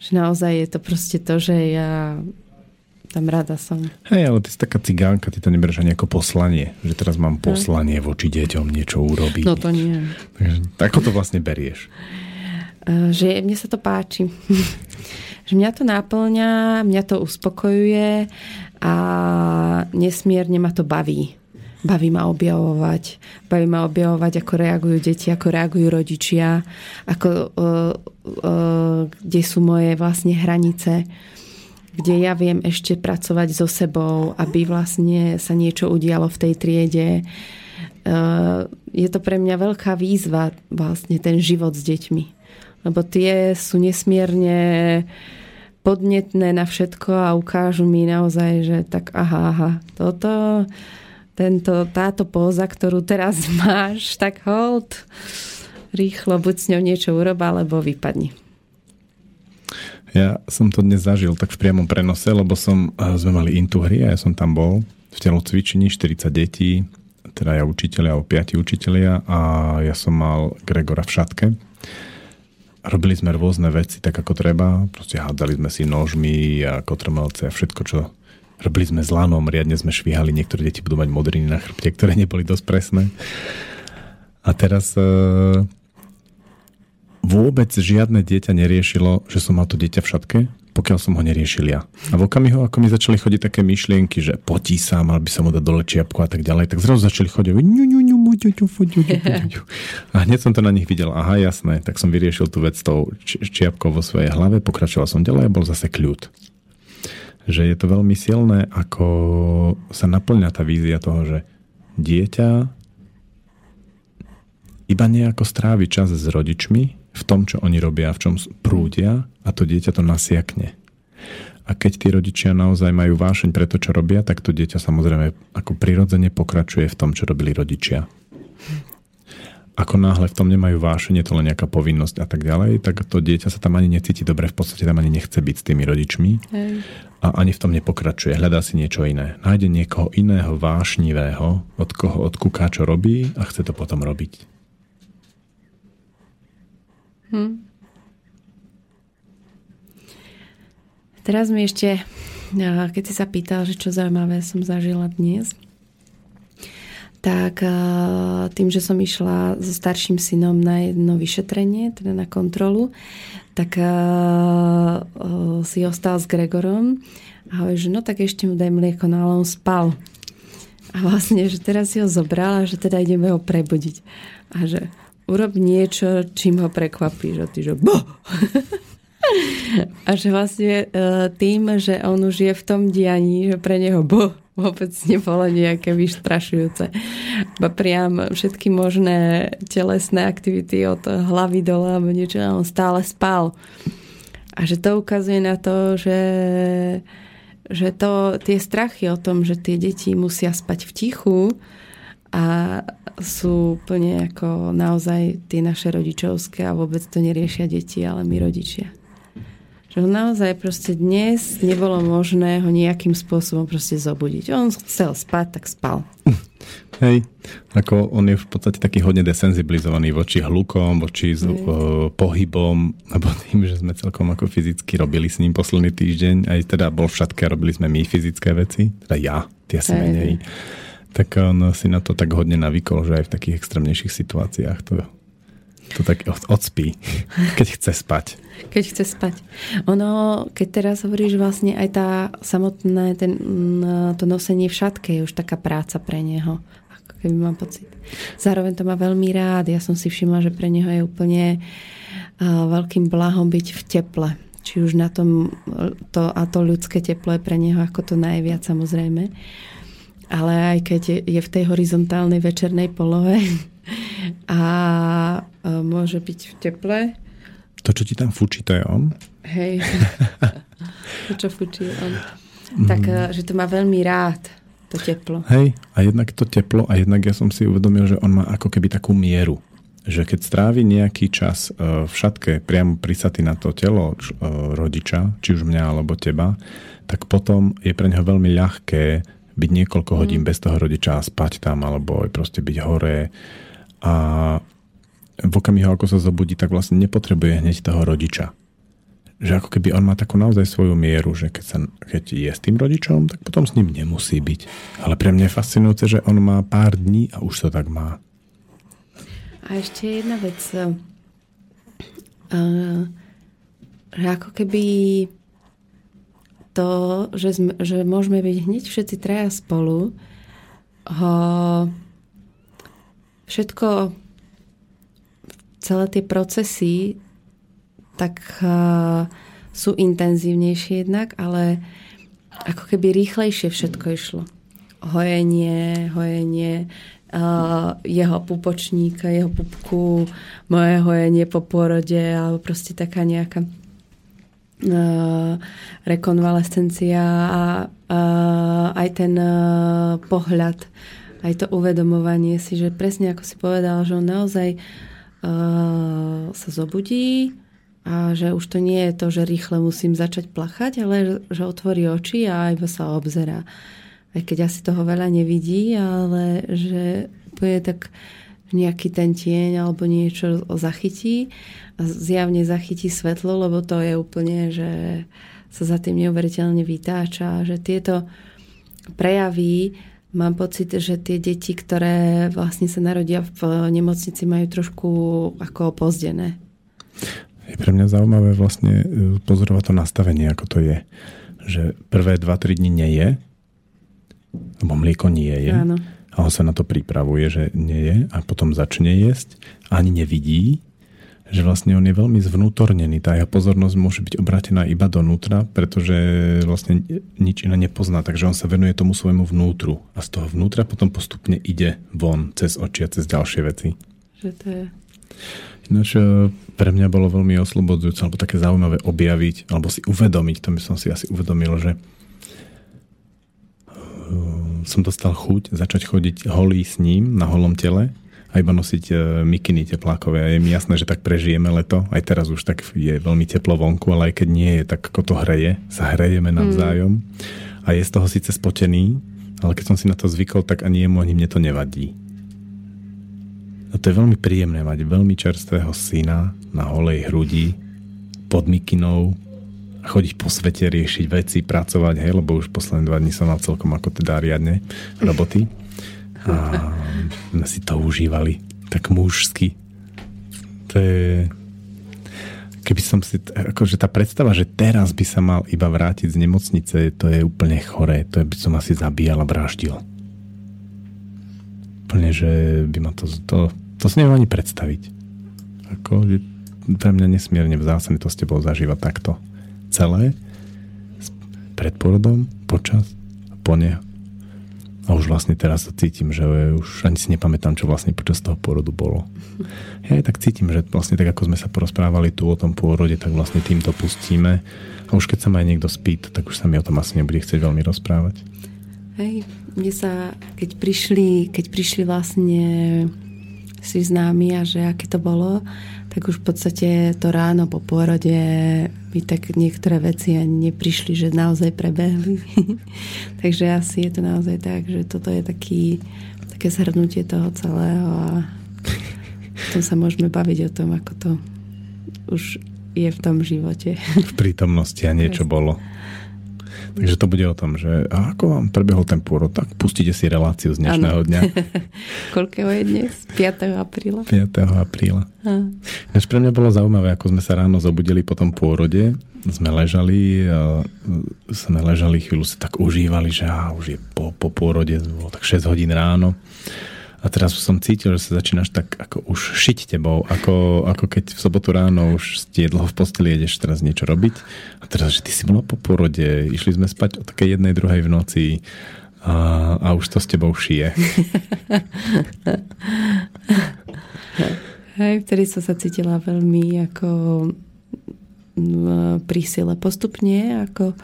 že naozaj je to proste to, že ja tam rada som. Hej, ale ty si taká cigánka, ty to nebereš ani ako poslanie. Že teraz mám poslanie voči deťom niečo urobiť. No to nie. Takže ako to vlastne berieš? Že mne sa to páči. Že mňa to náplňa, mňa to uspokojuje a nesmierne ma to baví. Baví ma objavovať, ako reagujú deti, ako reagujú rodičia, ako, kde sú moje vlastne hranice, kde ja viem ešte pracovať so sebou, aby vlastne sa niečo udialo v tej triede. Je to pre mňa veľká výzva, vlastne ten život s deťmi. Lebo tie sú nesmierne podnetné na všetko a ukážu mi naozaj, že tak aha, táto póza, ktorú teraz máš, tak hold, rýchlo buď s ňou niečo urob, alebo vypadni. Ja som to dnes zažil tak v priamom prenose, lebo sme mali Intuhry a ja som tam bol v v telocvični 40 detí, teda ja učiteľia, 5 učiteľia a ja som mal Gregora v šatke. Robili sme rôzne veci tak ako treba, proste hádali sme si nožmi a kotrmelce a všetko, čo robili sme s lanom, riadne sme švíhali, niektoré deti budú mať modriny na chrbte, ktoré neboli dosť presné. A teraz vôbec žiadne dieťa neriešilo, že som mal to dieťa v šatke, pokiaľ som ho neriešil ja. A v okamihu, ako mi začali chodiť také myšlienky, že potí sa, mal by sa mu dať dole čiapku a tak ďalej, tak zrazu začali chodiť a hneď som to na nich videl. Aha, jasné, tak som vyriešil tú vec s tou čiapkou vo svojej hlave, pokračoval som ďalej a bol zase kľud. Že je to veľmi silné, ako sa naplňa tá vízia toho, že dieťa iba nejako strávi čas s rodičmi, v tom, čo oni robia, v čom prúdia a to dieťa to nasiakne. A keď tí rodičia naozaj majú vášeň pre to, čo robia, tak to dieťa samozrejme ako prirodzene pokračuje v tom, čo robili rodičia. Ako náhle v tom nemajú vášeň, je to len nejaká povinnosť a tak ďalej, tak to dieťa sa tam ani necíti dobre, v podstate tam ani nechce byť s tými rodičmi. Hej. A ani v tom nepokračuje, hľadá si niečo iné. Nájde niekoho iného vášnivého, od koho odkúká, čo robí a chce to potom robiť. Hm. Teraz mi ešte, keď si sa pýtal, že čo zaujímavé som zažila dnes, tak tým, že som išla so starším synom na jedno vyšetrenie, teda na kontrolu, tak si ostal s Gregorom a hovorí, že no tak ešte mu daj mlieko, no ale on spal. A vlastne, že teraz si ho zobrala, že teda ideme ho prebudiť. A že urob niečo, čím ho prekvapíš. A ty, že boh! A že vlastne tým, že on už je v tom dianí, že pre neho boh vôbec nebolo nejaké vystrašujúce. Ba priam všetky možné telesné aktivity od hlavy dole alebo niečo, on stále spal. A že to ukazuje na to, že to, tie strachy o tom, že tie deti musia spať v tichu a sú úplne ako naozaj tie naše rodičovské a vôbec to neriešia deti, ale my rodičia. Že naozaj proste dnes nebolo možné ho nejakým spôsobom proste zobudiť. On chcel spať, tak spal. Hej, ako on je v podstate taký hodne desenzibilizovaný voči hlukom, voči pohybom, alebo tým, že sme celkom ako fyzicky robili s ním posledný týždeň, aj teda bol v šatke a robili sme my fyzické veci, teda ja, tie si menej. Tak on si na to tak hodne navykol, že aj v takých extrémnejších situáciách to tak odspí, keď chce spať. Keď chce spať. Ono, keď teraz hovoríš, vlastne aj tá samotné, to nosenie v šatke je už taká práca pre neho, ako keby mám pocit. Zároveň to má veľmi rád. Ja som si všimla, že pre neho je úplne veľkým blahom byť v teple. Či už na tom to ľudské teplo je pre neho ako to najviac samozrejme. Ale aj keď je v tej horizontálnej večernej polohe a môže byť v teple. To, čo ti tam fučí, to je on? Hej. To, čo fučí, je on. Tak, že to má veľmi rád, to teplo. Hej, a jednak to teplo a jednak ja som si uvedomil, že on má ako keby takú mieru. Že keď strávi nejaký čas v šatke priamo prisatý na to telo rodiča, či už mňa alebo teba, tak potom je pre neho veľmi ľahké byť niekoľko hodín bez toho rodiča a spať tam, alebo aj proste byť hore. A v okamihu, ako sa zobudí, tak vlastne nepotrebuje hneď toho rodiča. Že ako keby on má takú naozaj svoju mieru, že keď je s tým rodičom, tak potom s ním nemusí byť. Ale pre mňa je fascinujúce, že on má pár dní a už to tak má. A ešte jedna vec. Že ako keby to, že môžeme byť hneď všetci traja spolu, všetko, celé tie procesy tak sú intenzívnejšie jednak, ale ako keby rýchlejšie všetko išlo. Hojenie, jeho pupočníka, jeho pupku, moje hojenie po porode, alebo proste taká nejaká rekonvalescencia a aj ten pohľad, aj to uvedomovanie si, že presne ako si povedal, že on naozaj sa zobudí a že už to nie je to, že rýchle musím začať plachať, ale že otvorí oči a iba sa obzerá. A aj keď asi toho veľa nevidí, ale že bude tak nejaký ten tieň alebo niečo zachytí a zjavne zachytí svetlo, lebo to je úplne, že sa za tým neuveriteľne vytáča, že tieto prejaví, mám pocit, že tie deti, ktoré vlastne sa narodia v nemocnici, majú trošku ako opozdené. Je pre mňa zaujímavé vlastne pozorovať to nastavenie, ako to je. Že prvé 2-3 dní nie je, lebo mlieko nie je. Áno. A on sa na to pripravuje, že nie je, a potom začne jesť a ani nevidí, že vlastne on je veľmi zvnútornený. Tá jeho pozornosť môže byť obrátená iba donútra, pretože vlastne nič iné nepozná. Takže on sa venuje tomu svojmu vnútru. A z toho vnútra potom postupne ide von cez oči a cez ďalšie veci. Že to je... Ináč pre mňa bolo veľmi oslobodzujúce alebo také zaujímavé objaviť alebo si uvedomiť, to by som si asi uvedomil, že som dostal chuť začať chodiť holý s ním na holom tele a iba nosiť mikiny teplákové. A je mi jasné, že tak prežijeme leto. Aj teraz už tak je veľmi teplo vonku, ale aj keď nie je, tak ako to hreje. Sa hrejeme navzájom. A je z toho síce spotený, ale keď som si na to zvykol, tak ani jemu, ani mne to nevadí. A to je veľmi príjemné mať veľmi čerstvého syna na holej hrudi, pod mikinou a chodiť po svete, riešiť veci, pracovať, hej, lebo už posledné 2 dní som mal celkom ako teda riadne roboty. A sme si to užívali. Tak mužsky. To je... Keby som si... Akože tá predstava, že teraz by sa mal iba vrátiť z nemocnice, to je úplne choré. To by som asi zabíjal a vraždil. Úplne, že by ma to si neviem ani predstaviť. Ako, že pre mňa nesmierne vzácne to s tebou zažívať takto. Celé, pred porodom, počas, po ne. A už vlastne teraz to cítim, že už ani si nepamätám, čo vlastne počas toho pôrodu bolo. Ja aj tak cítim, že vlastne tak, ako sme sa porozprávali tu o tom pôrode, tak vlastne tým to pustíme. A už keď sa ma aj niekto spýta, tak už sa mi o tom asi nebude chcieť veľmi rozprávať. Hej, mne sa, keď prišli vlastne si známi a že aké to bolo, tak už v podstate to ráno po pôrode mi tak niektoré veci ani neprišli, že naozaj prebehli. Takže asi je to naozaj tak, že toto je také zhrnutie toho celého a potom sa môžeme baviť o tom, ako to už je v tom živote. V prítomnosti a niečo bolo. Takže to bude o tom, že ako vám prebehol ten pôrod, tak pustíte si reláciu z dnešného dňa. Koľkého je dnes? 5. apríla? 5. apríla. Takže pre mňa bolo zaujímavé, ako sme sa ráno zobudili po tom pôrode. Sme ležali chvíľu, sa tak užívali, že už je po pôrode, bolo tak 6 hodín ráno. A teraz som cítil, že sa začínaš tak ako už šiť tebou, ako keď v sobotu ráno už ti je dlho v posteli, ideš teraz niečo robiť. A teraz, že ty si bola po porode, išli sme spať o takej 1:00, 2:00 v noci a už to s tebou šije. Hej, vtedy som sa cítila veľmi ako pri sile postupne, ako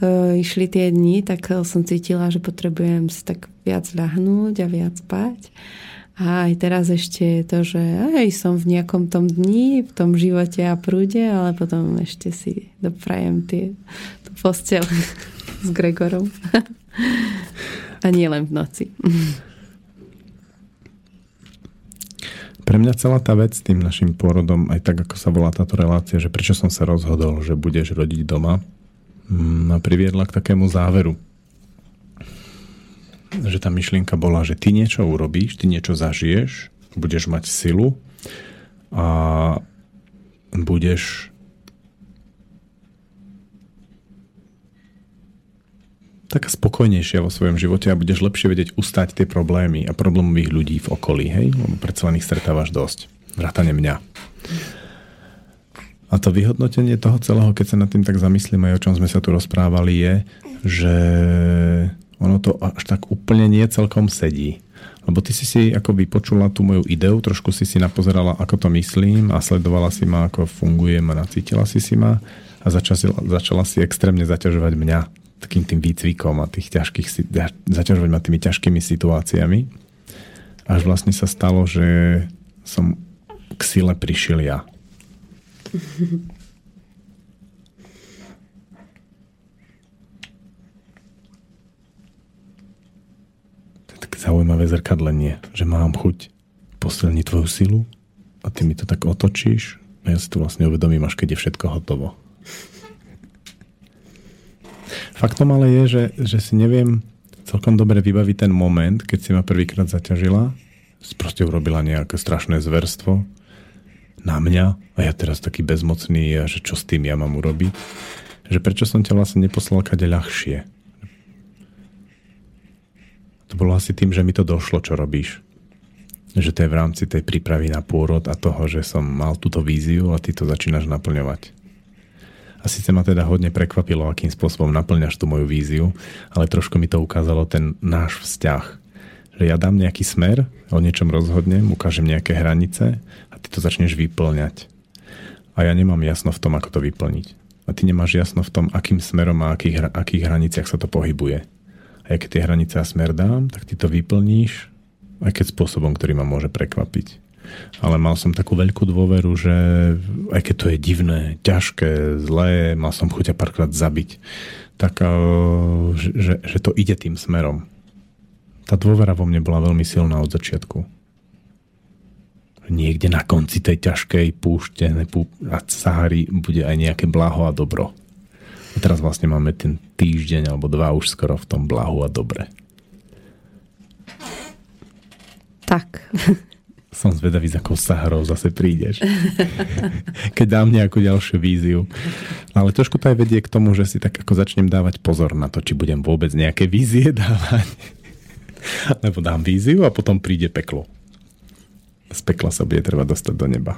to išli tie dni, tak som cítila, že potrebujem si tak viac ľahnúť a viac spať. A aj teraz ešte je to, že som v nejakom tom dni, v tom živote a prúde, ale potom ešte si doprajem tú posteľ s Gregorom. A nie len v noci. Pre mňa celá tá vec s tým našim pôrodom, aj tak, ako sa volá táto relácia, že prečo som sa rozhodol, že budeš rodiť doma, a priviedla k takému záveru. Že tá myšlienka bola, že ty niečo urobíš, ty niečo zažiješ, budeš mať silu a budeš taká spokojnejšia vo svojom živote a budeš lepšie vedieť ustať tie problémy a problémových ľudí v okolí, hej? Lebo predsa len ich stretávaš dosť. Vrátane mňa. A to vyhodnotenie toho celého, keď sa nad tým tak zamyslíme, aj o čom sme sa tu rozprávali, je, že ono to až tak úplne nie celkom sedí. Lebo ty si ako vypočula tú moju ideu, trošku si napozerala, ako to myslím a sledovala si ma, ako fungujem a nacítila si ma a začala si extrémne zaťažovať mňa takým tým výcvikom a zaťažovať ma tými ťažkými situáciami. Až vlastne sa stalo, že som k sile prišiel ja. práve zrkadlenie, že mám chuť posilniť tvoju silu a ty mi to tak otočíš a ja si to vlastne uvedomím, až keď je všetko hotovo. Faktom ale je, že si neviem celkom dobre vybaviť ten moment, keď si ma prvýkrát zaťažila, proste urobila nejaké strašné zverstvo na mňa a ja teraz taký bezmocný a že čo s tým ja mám urobiť, že prečo som ťa vlastne neposlal kade ľahšie. To bolo asi tým, že mi to došlo, čo robíš. Že to je v rámci tej prípravy na pôrod a toho, že som mal túto víziu a ty to začínaš naplňovať. A síce ma teda hodne prekvapilo, akým spôsobom naplňaš tú moju víziu, ale trošku mi to ukázalo ten náš vzťah. Že ja dám nejaký smer, o niečom rozhodnem, ukážem nejaké hranice a ty to začneš vyplňať. A ja nemám jasno v tom, ako to vyplniť. A ty nemáš jasno v tom, akým smerom a akých hraniciach sa to pohybuje. A ja keď tie hranice a smer dám, tak ty to vyplníš, aj keď spôsobom, ktorý ma môže prekvapiť. Ale mal som takú veľkú dôveru, že aj keď to je divné, ťažké, zlé, mal som chuť a párkrát zabiť, tak že to ide tým smerom. Tá dôvera vo mne bola veľmi silná od začiatku. Niekde na konci tej ťažkej púšte a Sahary bude aj nejaké blaho a dobro. A teraz vlastne máme ten týždeň alebo dva už skoro v tom blahu a dobre. Tak. Som zvedavý, za akou Saharou zase prídeš. Keď dám nejakú ďalšiu víziu. Ale trošku to aj vedie k tomu, že si tak ako začnem dávať pozor na to, či budem vôbec nejaké vízie dávať. Lebo dám víziu a potom príde peklo. Z pekla sa bude treba dostať do neba.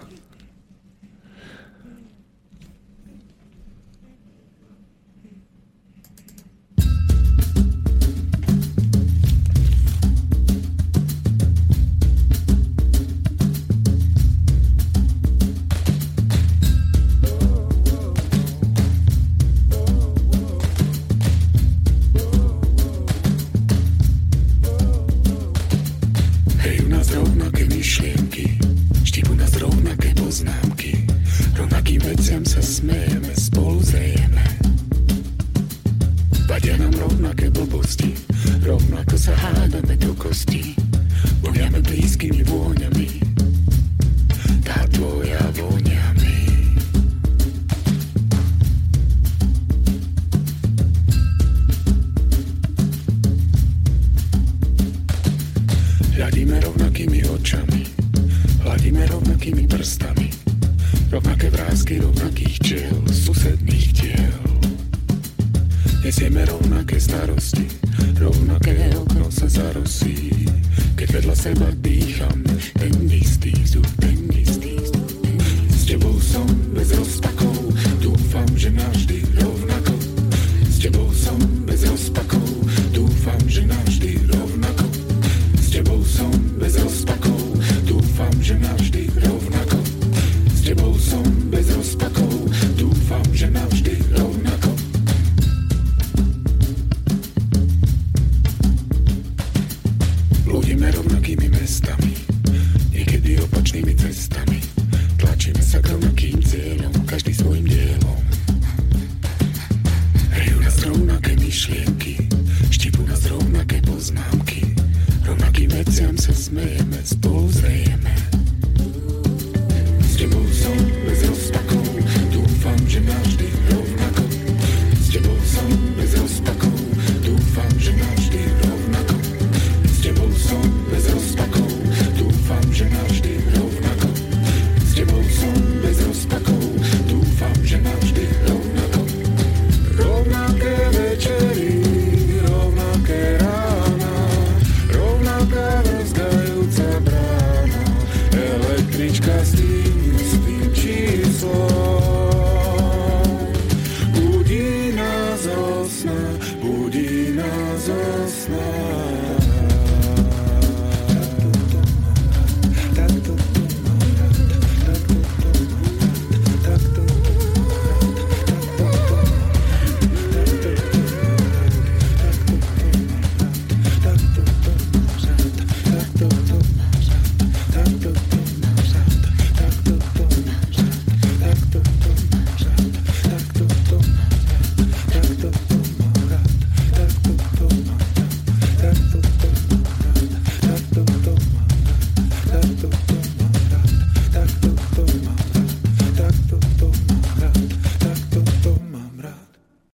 Myšlienky.